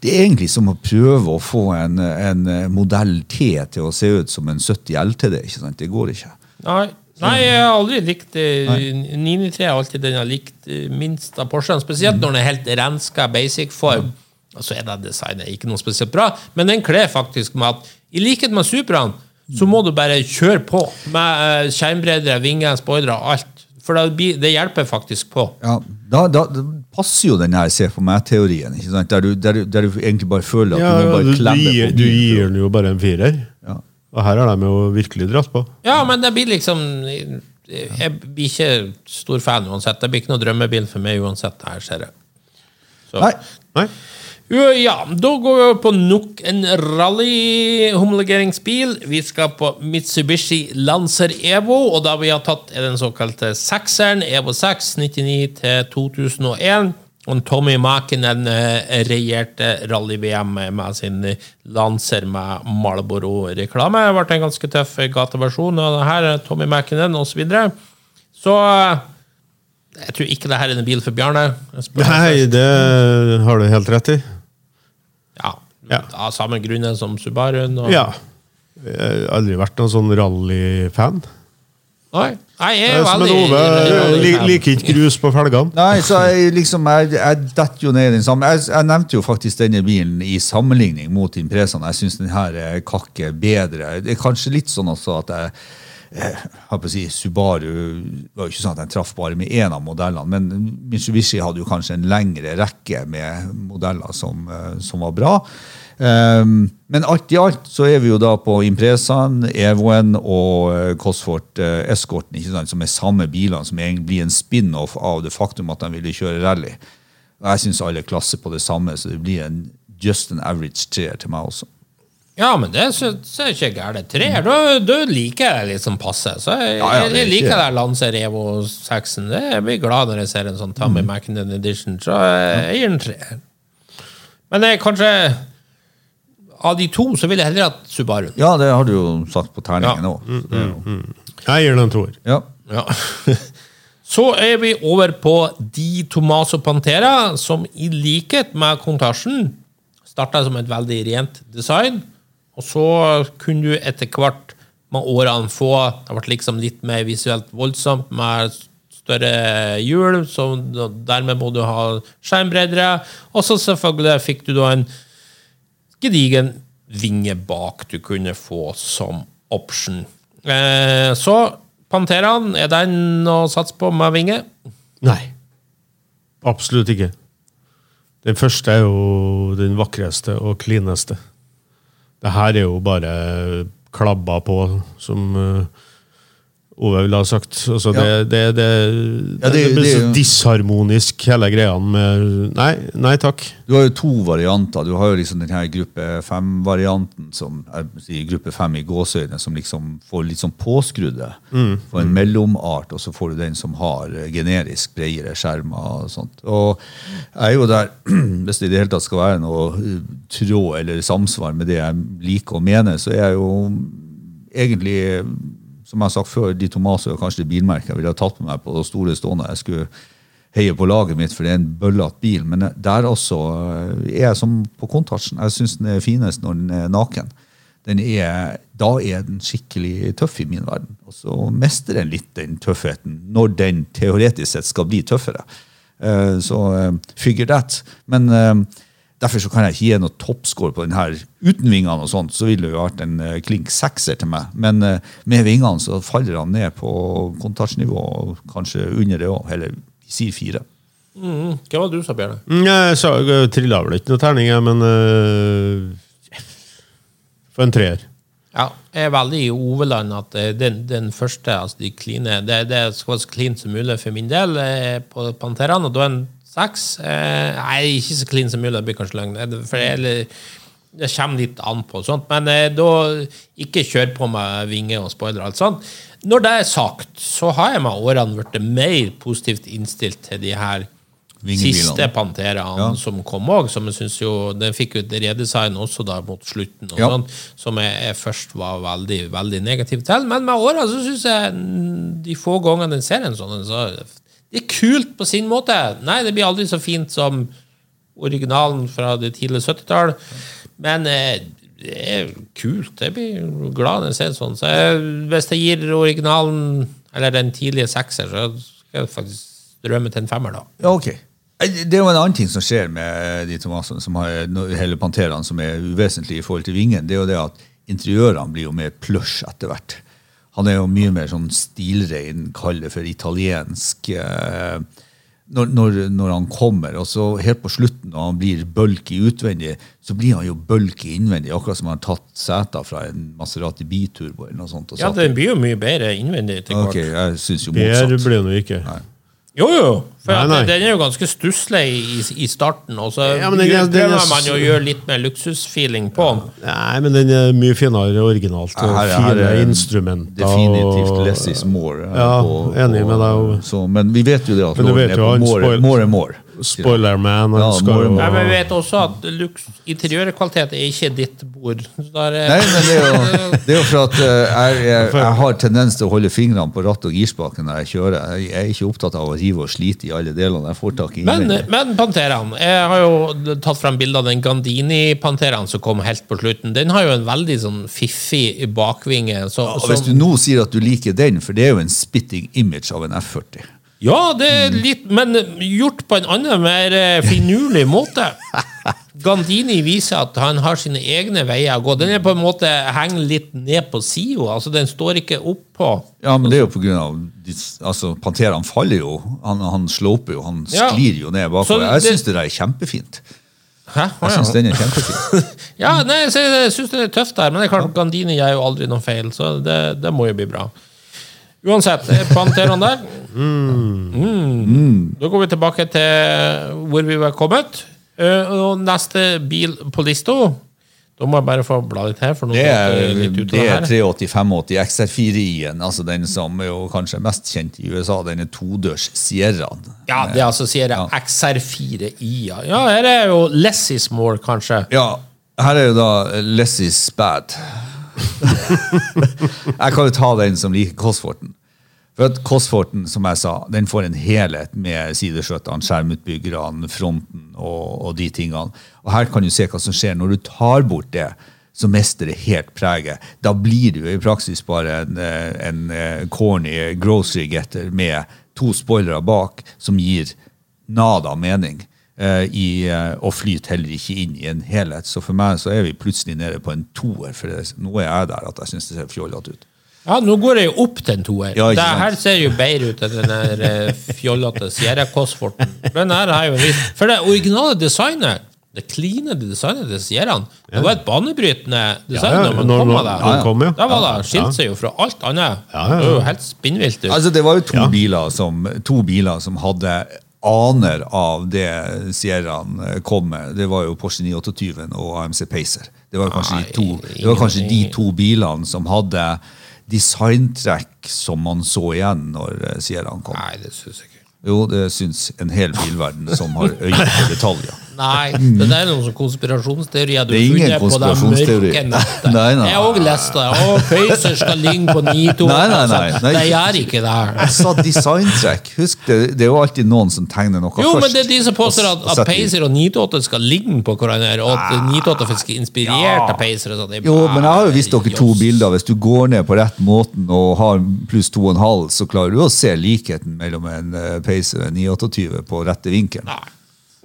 Det er egentlig som å prøve å få en, en modell T til å se ut som en sytti L T D, ikke sant? Det går ikke. Nei, Nei jeg har aldri likt nio nittiotre, har alltid den jeg har likt minst av Porsche, spesielt mm. når den er helt renska, basic form, ja. Så er det designet ikke noe spesielt bra, men den kler faktisk med at, I likhet med Supraen, så må du bare kjøre på med skjermbredere, vinger, spoilere, alt, for det, det hjelper faktisk på. Ja, da... da passer jo den her, se på meg-teorien, ikke sant? Der du, der, der du egentlig bare føler at ja, du må bare klemme du gir, på. Du gir den jo bare en firer, ja. Og her har de jo virkelig dratt på. Ja, men det blir liksom... Jeg blir ikke stor fan uansett. Det blir ikke noe drømmebil for meg uansett her, ser jeg. Så. Nei. Nei. Ja, da går vi på nok en rally-homologeringsbil. Vi skal på Mitsubishi Lancer Evo, og da vi har tatt den såkalte sekseren, Evo seks, nittionio till tjugohundraett, og Tommi Mäkinen regjerte rally-VM med sin Lancer med Marlboro-reklame. Det ble en ganske tøff gateversjon av det her, Tommi Mäkinen og så videre. Så... Jeg tror ikke det her er en bil for Bjarne. Nei, det har du helt rett I. Ja, ja. Av samme grunnen som Subaru. Og... Ja, jeg har aldri vært noen sånn rally-fan. Nei, nei jeg er jo aldri... Som en Ove, jeg liker ikke grus på felgene. Nei, så jeg liksom, jeg, jeg datt jo ned I den samme. Jeg, jeg nevnte jo faktisk denne bilen I sammenligning mot Imprezaen. Jeg synes den her kakker bedre. Det er kanskje litt sånn også at jeg... Jeg har på å si, Subaru var jo ikke sånn at den traff bare med en av modellene, men Mitsubishi hadde jo kanskje en lengre rekke med modeller som, som var bra. Um, men alt I alt så er vi jo da på Imprezaen, Evoen og Cosworth Escorten, ikke sant, som er samme bilene som egentlig blir en spin-off av det faktum at de ville kjøre rally. Jeg synes alle klasser på det samme, så det blir en just an average treer til meg også. Ja, men det så så ikke gærent. Tre, du du liker det liksom passe. Så jeg, ja, ja, jeg liker det Lancer Evo sexen. Jeg blir glad når jeg ser en sånn Tommi Mäkinen edition. Så jeg gir den tre. Men det er kanskje av de to så vil jeg heller at Subaru. Ja, det har du jo sagt på terningen nå. Ja. Mm, mm, mm. Jeg gir den en toer. Ja. Ja. Så är vi över på De Tomaso Pantera, som I likhet med Countach startade som ett väldigt rent design. Och så kunde du efter kvart med åren få, det har varit liksom lite mer visuellt våldsamt med större hjul, så därmed både ha skärmbreddare. Och så selvfølgelig fick du då en gedigen vinge bak du kunde få som option. Eh, så Panteran, er den å satse på med vinge? Nei, absolutt ikke. Den første er jo den vakreste og klineste. Det her er jo bare klabba på, som Ove ville ha sagt. Altså, ja. det, det, det, ja, det, det, det blir så disharmonisk, hele greien med... Nei, nei takk. Du har jo to varianter. Du har jo liksom den her gruppe fem-varianten, som er gruppe fem I gåsøyne, som liksom får litt sånn påskrudde mm. for en mellomart, og så får du den som har generisk bredere skjermer og sånt. Og jeg er jo der, hvis det I det hele tatt skal være noe tråd eller samsvar med det jeg liker og mener, så er jeg jo egentlig... Som jeg har sagt før, De Tomaso og kanskje det bilmerket jeg ville ha tatt med meg på det store stående. Jeg skulle heie på laget mitt, for det er en bøllatt bil. Men der også er jeg som på kontakten. Jeg synes den er finest når den er naken. Den er, da er den skikkelig tøff I min verden. Og så mester den litt den tøffheten, når den teoretisk sett skal bli tøffere. Så figure that. Men derfor så kan jeg ikke gi noe toppskår på den her uten vingene og sånt, så ville det jo vært en klink sekser til meg. Men med vingene så faller han ned på kontaktsnivå, kanskje under det også, eller vi sier fire. Mm, hva var det du sa, Bjerne? Jeg sa jeg trillet vel ikke noen terninger, men uh, for en treer. Ja, jeg er veldig I Oveland at den, den første, altså de kline, det, det skal være så klint som mulig for min del på Panteraen, og da er en Seks? Eh, nei, ikke så klin som mulig, det blir kanskje langt. For jeg, jeg kommer litt an på sånt, men eh, da ikke kjør på med vinge og spoiler og alt sånt. Når det er sagt, så har jeg med årene vært mer positivt innstilt til de her siste Panteraene ja. Som kom også, som jeg synes jo, den fikk jo et redesign også da mot slutten og ja. Sånt, som jeg, jeg først var veldig, veldig negativ til, men med årene så synes jeg de få ganger den ser en sånn, så Det er kult på sin måte. Nei, det blir aldri så fint som originalen fra det tidlige syttitallet, men eh, det er kult. Jeg blir glad når jeg ser sånn. Så jeg, hvis jeg gir originalen, eller den tidlige sekser, så skal jeg faktisk drømme til en femmer da. Ja, ok. Det er jo en annen ting som skjer med de Tomasene, som har hele Panteraen, som er uvesentlig I forhold til vingen. Det er jo det at interiørene blir jo mer plush etter hvert. Han er jo mye mer sånn stilrein, kaller for italiensk, eh, når, når, når han kommer. Og så helt på slutten, når han blir bulky utvendig, så blir han jo bulky innvendig, akkurat som han har tatt seta fra en Maserati biturbo eller noe sånt. Og ja, det blir jo mye bedre innvendig til kvart. Ok, jeg synes jo motsatt. Bedre blir det ikke. Nei. Jo, jo. For nei, nei. Den er jo ganske stusselig I, I starten, og så ja, den, gjør, den, den er, man jo gjør litt mer luksusfeeling på. Ja. Nei, men den er mye finere originalt, og her, her, fine instrumenter. Definitivt og, less is more. Ja, på, enig med deg. Så, men vi vet jo det at loven er på more, more and more. Spoilerman. Ja, ja, men vi vet også at luks, interiørkvalitet er ikke ditt bord. Er, nei, men det er jo, det er jo for at jeg, jeg, jeg har tendens til å holde fingrene på ratt og girspaken når jeg kjører. Jeg er ikke opptatt av å rive og slite I alle delene. Jeg får tak I men, men Panteraen, jeg har jo tatt frem bilder av den Gandini-Panteraen som kom helt på slutten. Den har jo en veldig sånn fiffig bakvinge. Så, ja, hvis du nå sier at du liker den, for det er jo en spitting image av en F førti. Ja, det er litt, men gjort på en annen, mer finurlig måte. Gandini viser at han har sine egne veier å gå. Den er på en måte hengt litt ned på siden, altså den står ikke opp på. Ja, men det er jo på grunn av, altså Panteraen faller jo, han, han slåper jo, han sklir jo ned bakover. Jeg synes det der er kjempefint. Hæ? Jeg synes den er kjempefint. Ja, nei, jeg synes det er tøft der, men det er klart Gandini gjør jo aldri noen feil, så det, det må jo bli bra. Uansett, Panteraen der mm. Mm. Da går vi tilbake til hvor vi var kommet og neste bil på lista da må jeg bare få bla litt her for noe det er, litt ut av det her. Det er tre åtti femti X R fire i-en, altså den som er jo kanskje mest kjent I USA, den er todørs Sierraen. Ja, det er altså Sierra ja. X R fire i-a. Ja, her er jo less is more, kanskje. Ja, her er jo da less is bad. Jeg kan jo ta den som liker Cosworthen. For at Cosworthen, som jeg sa, den får en helhet med sideskjøttene, skjermutbyggerne, fronten og, og de tingene. Og her kan du se hva som skjer når du tar bort det, så mister det helt preget. Da blir du i praksis bare en, en corny grocery getter med to spoilere bak, som gir nada mening. I, og flyt heller ikke inn I en helhet. Så for meg så er vi plutselig nede på en toer, for det, nå er jeg der at jeg synes det ser fjollet ut. Ja, nå går det jo opp til en toer. Ja, det her ser jo bedre ut enn den her fjollete Sierra Cosworthen. Den her har jo vist. For det originale designet, det klinede designet til Sierraen, det var et banebrytende design ja, ja. Når man kom av det. Ja, ja. Kom, ja. Da var det, skilt seg jo fra alt annet. Ja, ja, ja. Det var jo helt spinnvilt ut. Altså, det var jo to, ja. biler, som, to biler som hadde aner av det Sierraen kom med. Det var jo Porsche nine twenty-eight og A M C Pacer. Det var kanskje, de to, det var kanskje de to bilene som hadde designtrekk som man så igjen når Sierraen kom. Nei, det synes jeg ikke. Jo, det synes en hel bilverden som har øye på detaljer. Nei, det er noen konspirasjonsteorier du funnet på de mørke nettet. Nei, nei. Jeg har også lest det. Å, Pøyser skal ligge på nine twenty-eight. Nei, nei, nei. nei. Det gjør ikke det her. Jeg sa designtrekk. Husk, det, det er jo alltid noen som tegner noe jo, først. Jo, men det er de som påstår at, at Pøyser og nine twenty-eight skal ligge på hverandre, og at nine twenty-eight skal inspirere til Pøyser. Jo, men jeg har jo vist dere to bilder. Hvis du går ned på rett måten og har pluss two point five, så klarer du å se likheten mellom en Pøyser og en nine twenty-eight på rette vinkelen. Nei.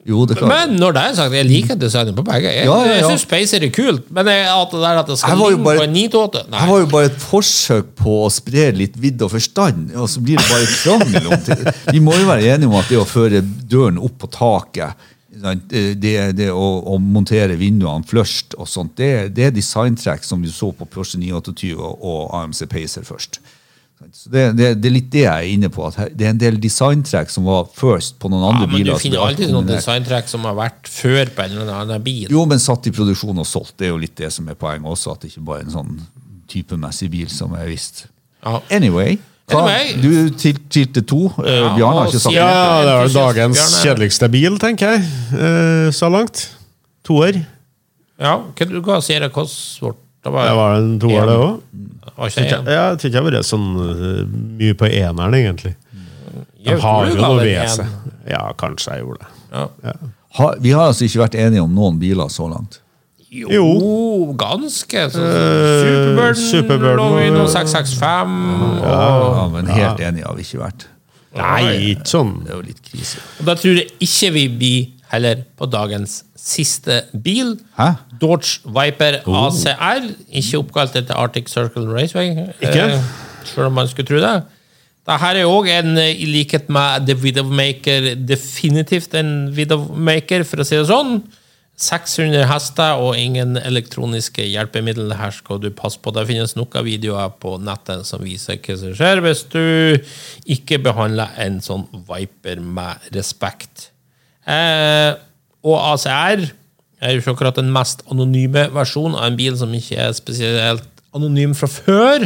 Jo, det men når det er sagt, jeg liker designet på begge. Jeg, ja, ja, ja. Jeg synes Spacer er kult, men jeg, at det der at det skal ligge på en nine twenty-eight. Det var jo bare et forsøk på å spre litt vidd og forstand, og så blir det bare krangel om til. Vi må jo være enige om at det å føre døren opp på taket, det, det å, å montere vinduene først og sånt, det, det er designtrekk som du så på Porsche nine twenty-eight og A M C Pacer først. Så det, det, det er litt det jeg er inne på at det er en del designtrekk som var først på noen andre ja, men biler. Du finner alltid noen designtrekk som har vært før på en eller annen bil. Jo, men satt i produksjon og solgt, det er jo litt det som er poenget også, at det ikke bare er en sånn typemessig bil som er vist. Ja. Anyway, hva, anyway, du tilte to, ja, Bjarne har ikke sagt det. Ja, det er dagens kjedeligste bil, tenker jeg, uh, så langt. Toer. Ja, hva du ga Sierra Cosworth? Det var, det var en toer det også. Jeg tror ikke jeg var sånn mye på eneren egentlig. De har jo noe ved seg. Ja, kanskje jeg gjorde det. Ja. Ja. Ha, vi har altså ikke vært enige om noen biler så langt. Jo, jo. Ganske. Så, uh, Superbird lå vi noen six sixty-five. Ja. Ja, men helt enige har vi ikke vært. Nei, ikke sånn. Det er jo litt krise. Og da tror jeg ikke vi blir heller på dagens siste bil. Hæ? Dodge Viper A C R, ikke oppkalt etter Arctic Circle Raceway. Ikke? Eh, selv om man skulle tro det. Dette er også en, i likhet med The Widowmaker, definitivt en Widowmaker, for å si det sånn. six hundred hester og ingen elektroniske hjelpemiddel. Her skal du passe på. Det finnes nok av videoer på nettet som viser hva som skjer hvis du ikke behandler en sånn Viper med respekt. Eh, og A C R er jo ikke akkurat den mest anonyme versjonen av en bil som ikke er spesielt anonym fra før.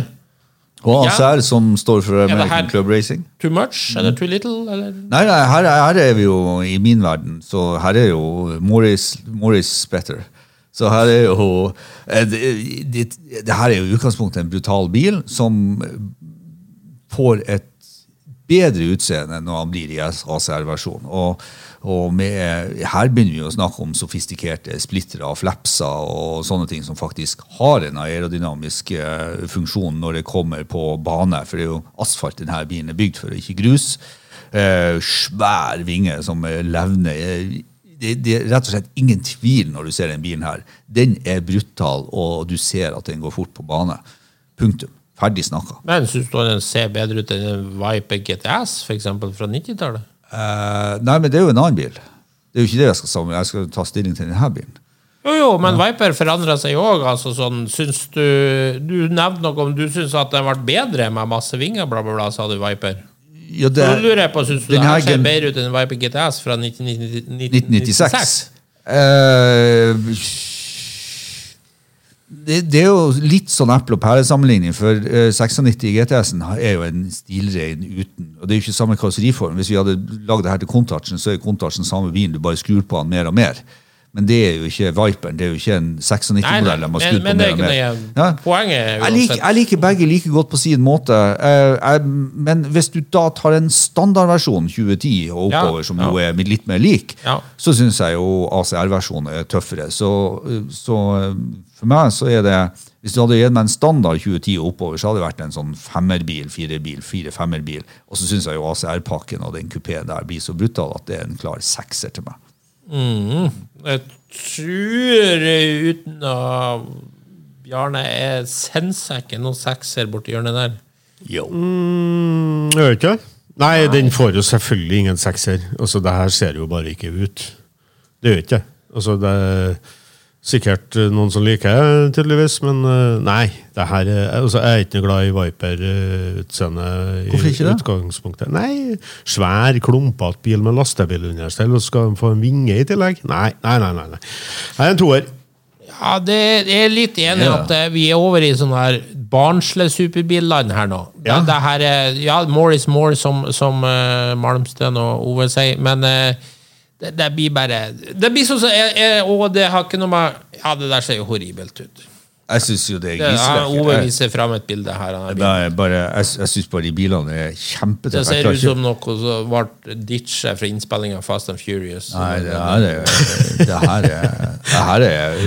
Og A C R som står for American Club Racing. Too much, eller too little? Eller? Nei, nei her, her er vi jo i min verden, så her er jo Morris, Morris better. Så her er jo det, det, det her er jo utgangspunktet en brutal bil som får et bedre utseende når han blir I A C R-versjonen. Og Og med, her begynner vi å snakke om sofistikerte splitter og flapser og sånne ting som faktisk har en aerodynamisk funksjon når det kommer på bane, for det er jo asfalt denne bilen er bygd for, ikke grus. Eh, svær vinge som levner. Det, det er rett og slett ingen tvil når du ser den bilen her. Den er brutal, og du ser at den går fort på bane. Punktum. Ferdig snakket. Men synes du den ser bedre ut enn en Viper G T S, for eksempel, fra nitti-tallet? Uh, nei, men det er jo en annen bil. Det er jo ikke det jeg skal sammen. Jeg skal ta stilling til denne bilen. Jo, jo, men ja. Viper forandrer seg jo også. Altså, sånn, synes du, du nevnte noe om du synes at det har vært bedre med masse vinger, bla, bla, bla, sa du Viper. Ja, det, du lurer på, synes du det her ser bedre ut enn en Viper G T S fra nitten nittiseks? Uh, Det, det er jo litt sånn apple og pære sammenligning, for uh, ninety-six G T S-en er jo en stilrein uten, og det er jo ikke samme karosseriform. Hvis vi hadde laget det her til Contacten, så er Contacten samme bilen, du bare skrur på den mer og mer. Men det er jo ikke Viper, det er jo ikke en seks nitti-modell man skulle på mer og mer. Ja? Poenget er jo jeg liker begge like godt på sin måte, uh, jeg, men hvis du da tar en standardversjon tjue ti og oppover, ja, som jo ja. er litt mer lik, ja. så synes jeg jo A C R-versjonen er tøffere. Så, så for meg så er det, hvis du hadde gitt meg en standard tjue ti og oppover, så hadde det vært en sånn femmerbil, firebil, fire-femmerbil, og så synes jeg jo A C R-pakken og den kupéen der blir så brutal at det er en klar sekser til meg. Mm. Jeg tror uten å Bjarne er sensekken og sekser borti hjørnet der jo mm, jeg vet ikke nei, nei, den får jo selvfølgelig ingen sekser altså det her ser jo bare ikke ut det vet jeg altså det er sikkert noen som liker tydeligvis, men nei det her, altså jeg er ikke glad i Viper-utseende i utgangspunktet nei, svær klumpet bil med lastebil understell og skal de få en vinge i tillegg nei, nei, nei, nei, nei. Det er en toer ja, det er litt enig ja. at vi er over i sånn her barnsle superbilland her nå ja. det her er, ja, more is more som, som uh, Malmsten og Ove sier, men uh, Det, det blir bare det blir sånn og det har ikke noe med ja det der ser jo horribelt ut jeg synes jo det er gisselig Ove viser frem et bilde her Nei, bare, jeg, jeg synes bare de bilene er kjempetøft det ser ut som noe som ble ditchet fra innspillingen Fast and Furious Nei, det her er det her er, det her er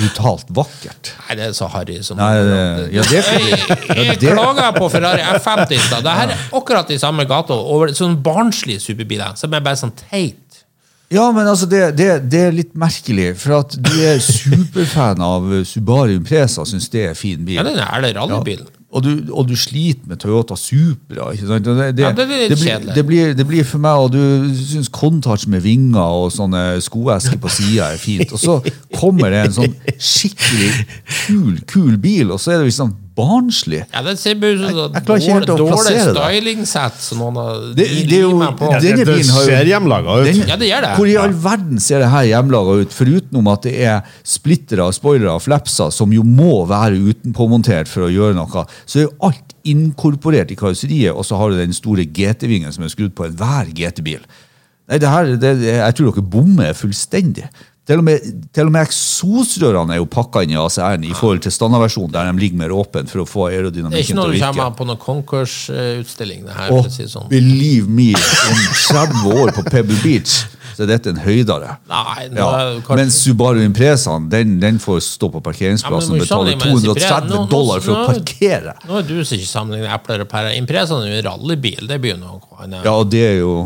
brutalt vakkert Nei, det er så harry som Nei, det, ja, det er fordi, jeg, jeg klager på Ferrari F femti da. Det her er akkurat i samme gata over sånne barnslige superbiler som er bare sånn teit Ja, men altså det, det, det er litt merkelig, for at du er superfan av Subaru Impreza, synes det er en fin bil. Ja, den er det rallybilen. Ja. Og, du, og du sliter med Toyota Supra, ikke sant? Det, det, ja, det blir litt kjedelig. Det blir, det blir for meg, og du synes kontakt med vinger og sånne skoesker på siden er fint, og så kommer det en sånn skikkelig kul, kul bil, og så er det jo sånn, barnslig. Ja, det ser ut som dårlig, dårlig styling-sett som noen har limet på. Ja, det, det ser hjemmelaget ut. Den, ja, det gjør det. Hvor i all verden ser det her hjemmelaget ut, forutenom at det er splittere, spoilere og flapser, som jo må være utenpåmontert for å gjøre noe, så er jo alt inkorporert i karosseriet, og så har du den store GT-vingen som er skrudd på enhver GT-bil. Nei, det her, det, jeg tror dere bommer fullstendig. Til og med, til og med eksosrørene er jo pakket inn i A C R-en i forhold til standardversjonen der de ligger mer åpent for å få aerodynamikken til å virke. Det er ikke når du kommer på noen konkursutstilling det her, for å si sånn. Believe me, om tretti år på Pebble Beach, så er dette en høydare. Nei, nå, ja. Men Subaru Impreza, den, den får stå på parkeringsplassen ja, og betale to hundre og tretti dollar for nå, å parkere. Nå er du ikke sammenlignet epler og pærer. Impreza er jo en rallybil, det blir jo noe. Ja, det er jo...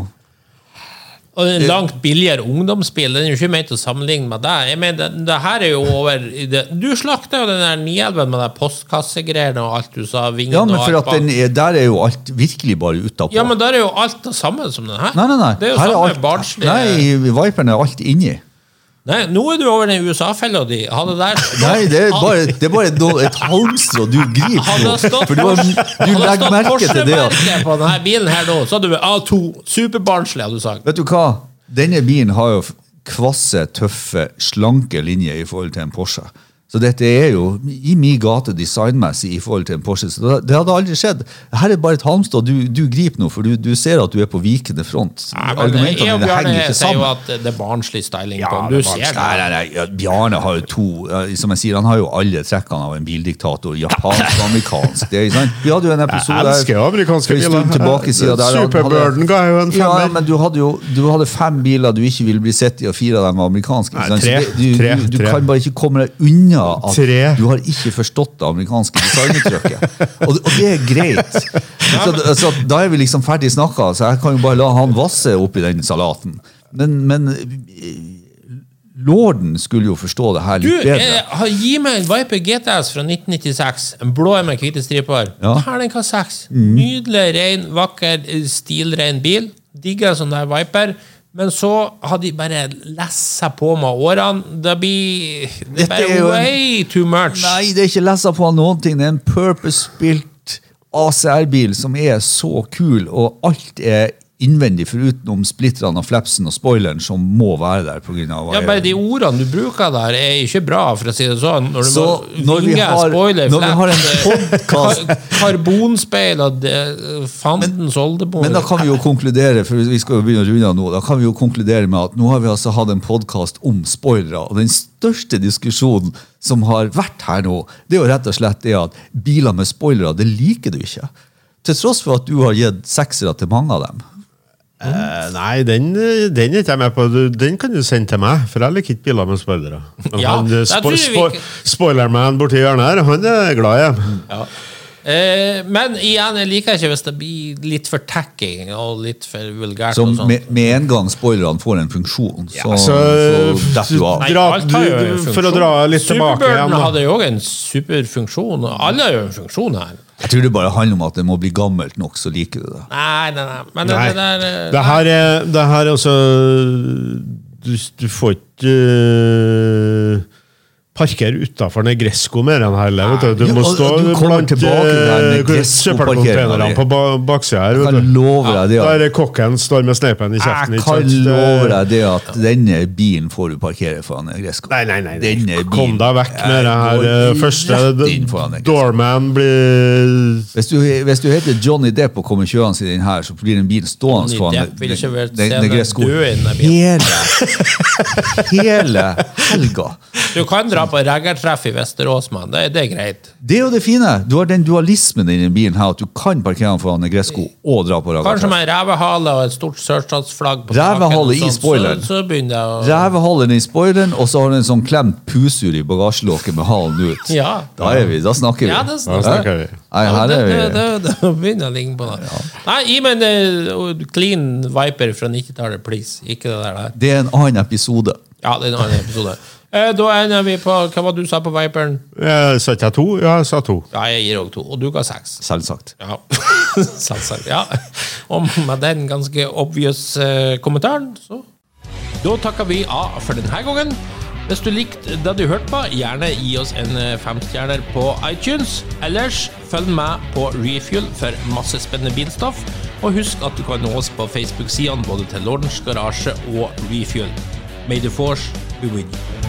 Og en langt billigere ungdomsbil, den er jo ikke ment å sammenligne med deg. Jeg mener, det her er jo over... Det. Du slaktet jo den der nielven med den postkassegreiene og alt du sa, vingen og alt. Ja, men for at den er, der er jo alt virkelig bare utenpå. Ja, men der er jo alt det samme som den her. Nei, nei, nei. Det er jo samme alt, barnslige... Nei, Viperen er alt inni. Nei, nå er du over den USA-fellen de. Hadde der stått, Nei, det er bare, det er bare noe, et halmstrå du griper hadde stått, for du, har, du legger merke til det ja. På denne bilen her nå så hadde du A to, superbarnslig hadde du sagt Vet du hva? Denne bilen har jo kvasse, tøffe, slanke linjer i forhold til en Porsche Så dette er jo i min gate designmessig i forhold til en Porsche. Så det hadde aldri skjedd. Her er bare et halmstå. Du, du griper noe, for du, du ser at du er på vikende front. Nei, men Argumentene dine henger ikke sammen. Jeg og Bjarne sier jo at det er barnslig styling. Ja, på. Du ser det. Nei, nei, nei. Bjarne har jo to, som jeg sier, han har jo alle trekkene av en bildiktator. Japansk og amerikansk. Det er sant. Vi hadde jo en episode der. Jeg elsker amerikanske biler. Superbirden ga jo en femmer. Ja, men du hadde jo du hadde fem biler du ikke ville bli sett i, og fire av dem var amerikanske. Nei, tre. Du, du, du, du kan bare ikke komme deg unna at du har ikke forstått det amerikanske designtrykket. Og, og det er greit. Så, så da er vi liksom ferdig snakket, så jeg kan jo bare la han vasse opp i den salaten. Men, men Lorden skulle jo forstå det her litt bedre. Du, eh, gi meg en Viper GTS fra nitten nittiseks, en blå med hvite striper. Ja. Det her den kan seks. Nydelig, ren, vakker, stilren bil. Digger sånn der Viper. Men så har de bare lesset på med årene. Det blir det bare er way en, too much. Nei, det er ikke lesset på noen ting. Det er en purpose-spilt A C R-bil som er så kul, og alt er innvendig förutom splittrarna och flapsen och spoilern som må vara där på grund av. Ja, men de orden du brukar där är inte bra för att säga si så när så når vi har spoiler, når vi har en podcast karbonspelad fanden sålde på. Men då kan vi ju konkludera för vi ska ju börja runda nu. Då kan vi ju konkludera med att nu har vi alltså haft en podcast om spoilrar och den största diskussionen som har varit här nu, det är ju rätt och slett är att bilar med spoilrar det liker du inte. Till trots för att du har gett sexer till många av dem. Mm. Uh, nej, den den är inte med på. Den kan du sända mig för alla kitbilar med spoilrar. Ja, spo, spo, spoilerman bort I hjärnan, han är glad jag. Mm. Ja. Eh, men igen är lika inte visst det blir lite för tacky och lite för vulgärt och sånt. Med, med en gång spoilern får en funktion så ja, så drar för att dra lite tillbaka. Superbirden hade ju en superfunktion. Alla har en funktion här. Jag tror det bara handlar om att det må bli gammelt nog så liker du det. Nej, nej, nej. Men det, nej. Det, där, det här är, det här är också du, du får inte uh, parkera utanför Negresco med den här läget. Du måste ja, du kommer tillbaka där Negresco-parkeringen på baksidan. Jag kan lova dig. Där är kocken står med snepen I käften. Jag kan lova dig att den bilen får du parkera för Negresco. Nej, nej, nej. Den bilen kom där väck med den här första doorman blir. Vet du, vet du heter Johnny Depp och kommer köra sig in här så blir en bil stående från Negresco. Hela hela helga. Du kan dra på raggarträff I Västerås, man. Det, det är grejt. Det är ju det fina. Du har den dualismen I din bil här. Du kan parkera för Negresco och dra på raggarträff. Kanske med en rävehale och ett stort sørstatsflagg på taket. Rävehale I spoilern. Så, så begynner det. Rävehalen I spoilern och så har du en sån klämt pusur I bagagelåket med halen ut. Ja. Då är vi. Då snackar vi. Ja, då snackar vi. Nej, här är vi. Det, det, det begynner ligga på det. Ja. Nej, men uh, clean Viper från nittiotalet, please. Ikke det der der. Det är en annan episode. Ja, det är en annan episode. Eh, då är vi på vad var du sa på Vipern? Jag sa jag två, jag sa två. Ja, jag ger också två och du gav sex. Selvsagt. Ja. Selvsagt. Ja. Om med den ganska obvious eh, kommentaren så. Då tackar vi av för den här gången. Hvis du likte det du hørte på, gjerne gi oss en femstjerner på iTunes. Ellers følg med på Refuel for masse spennende bilstoff. Og husk at du kan nå oss på Facebook-siden både til Lounge Garage og Refuel. May the force be with you.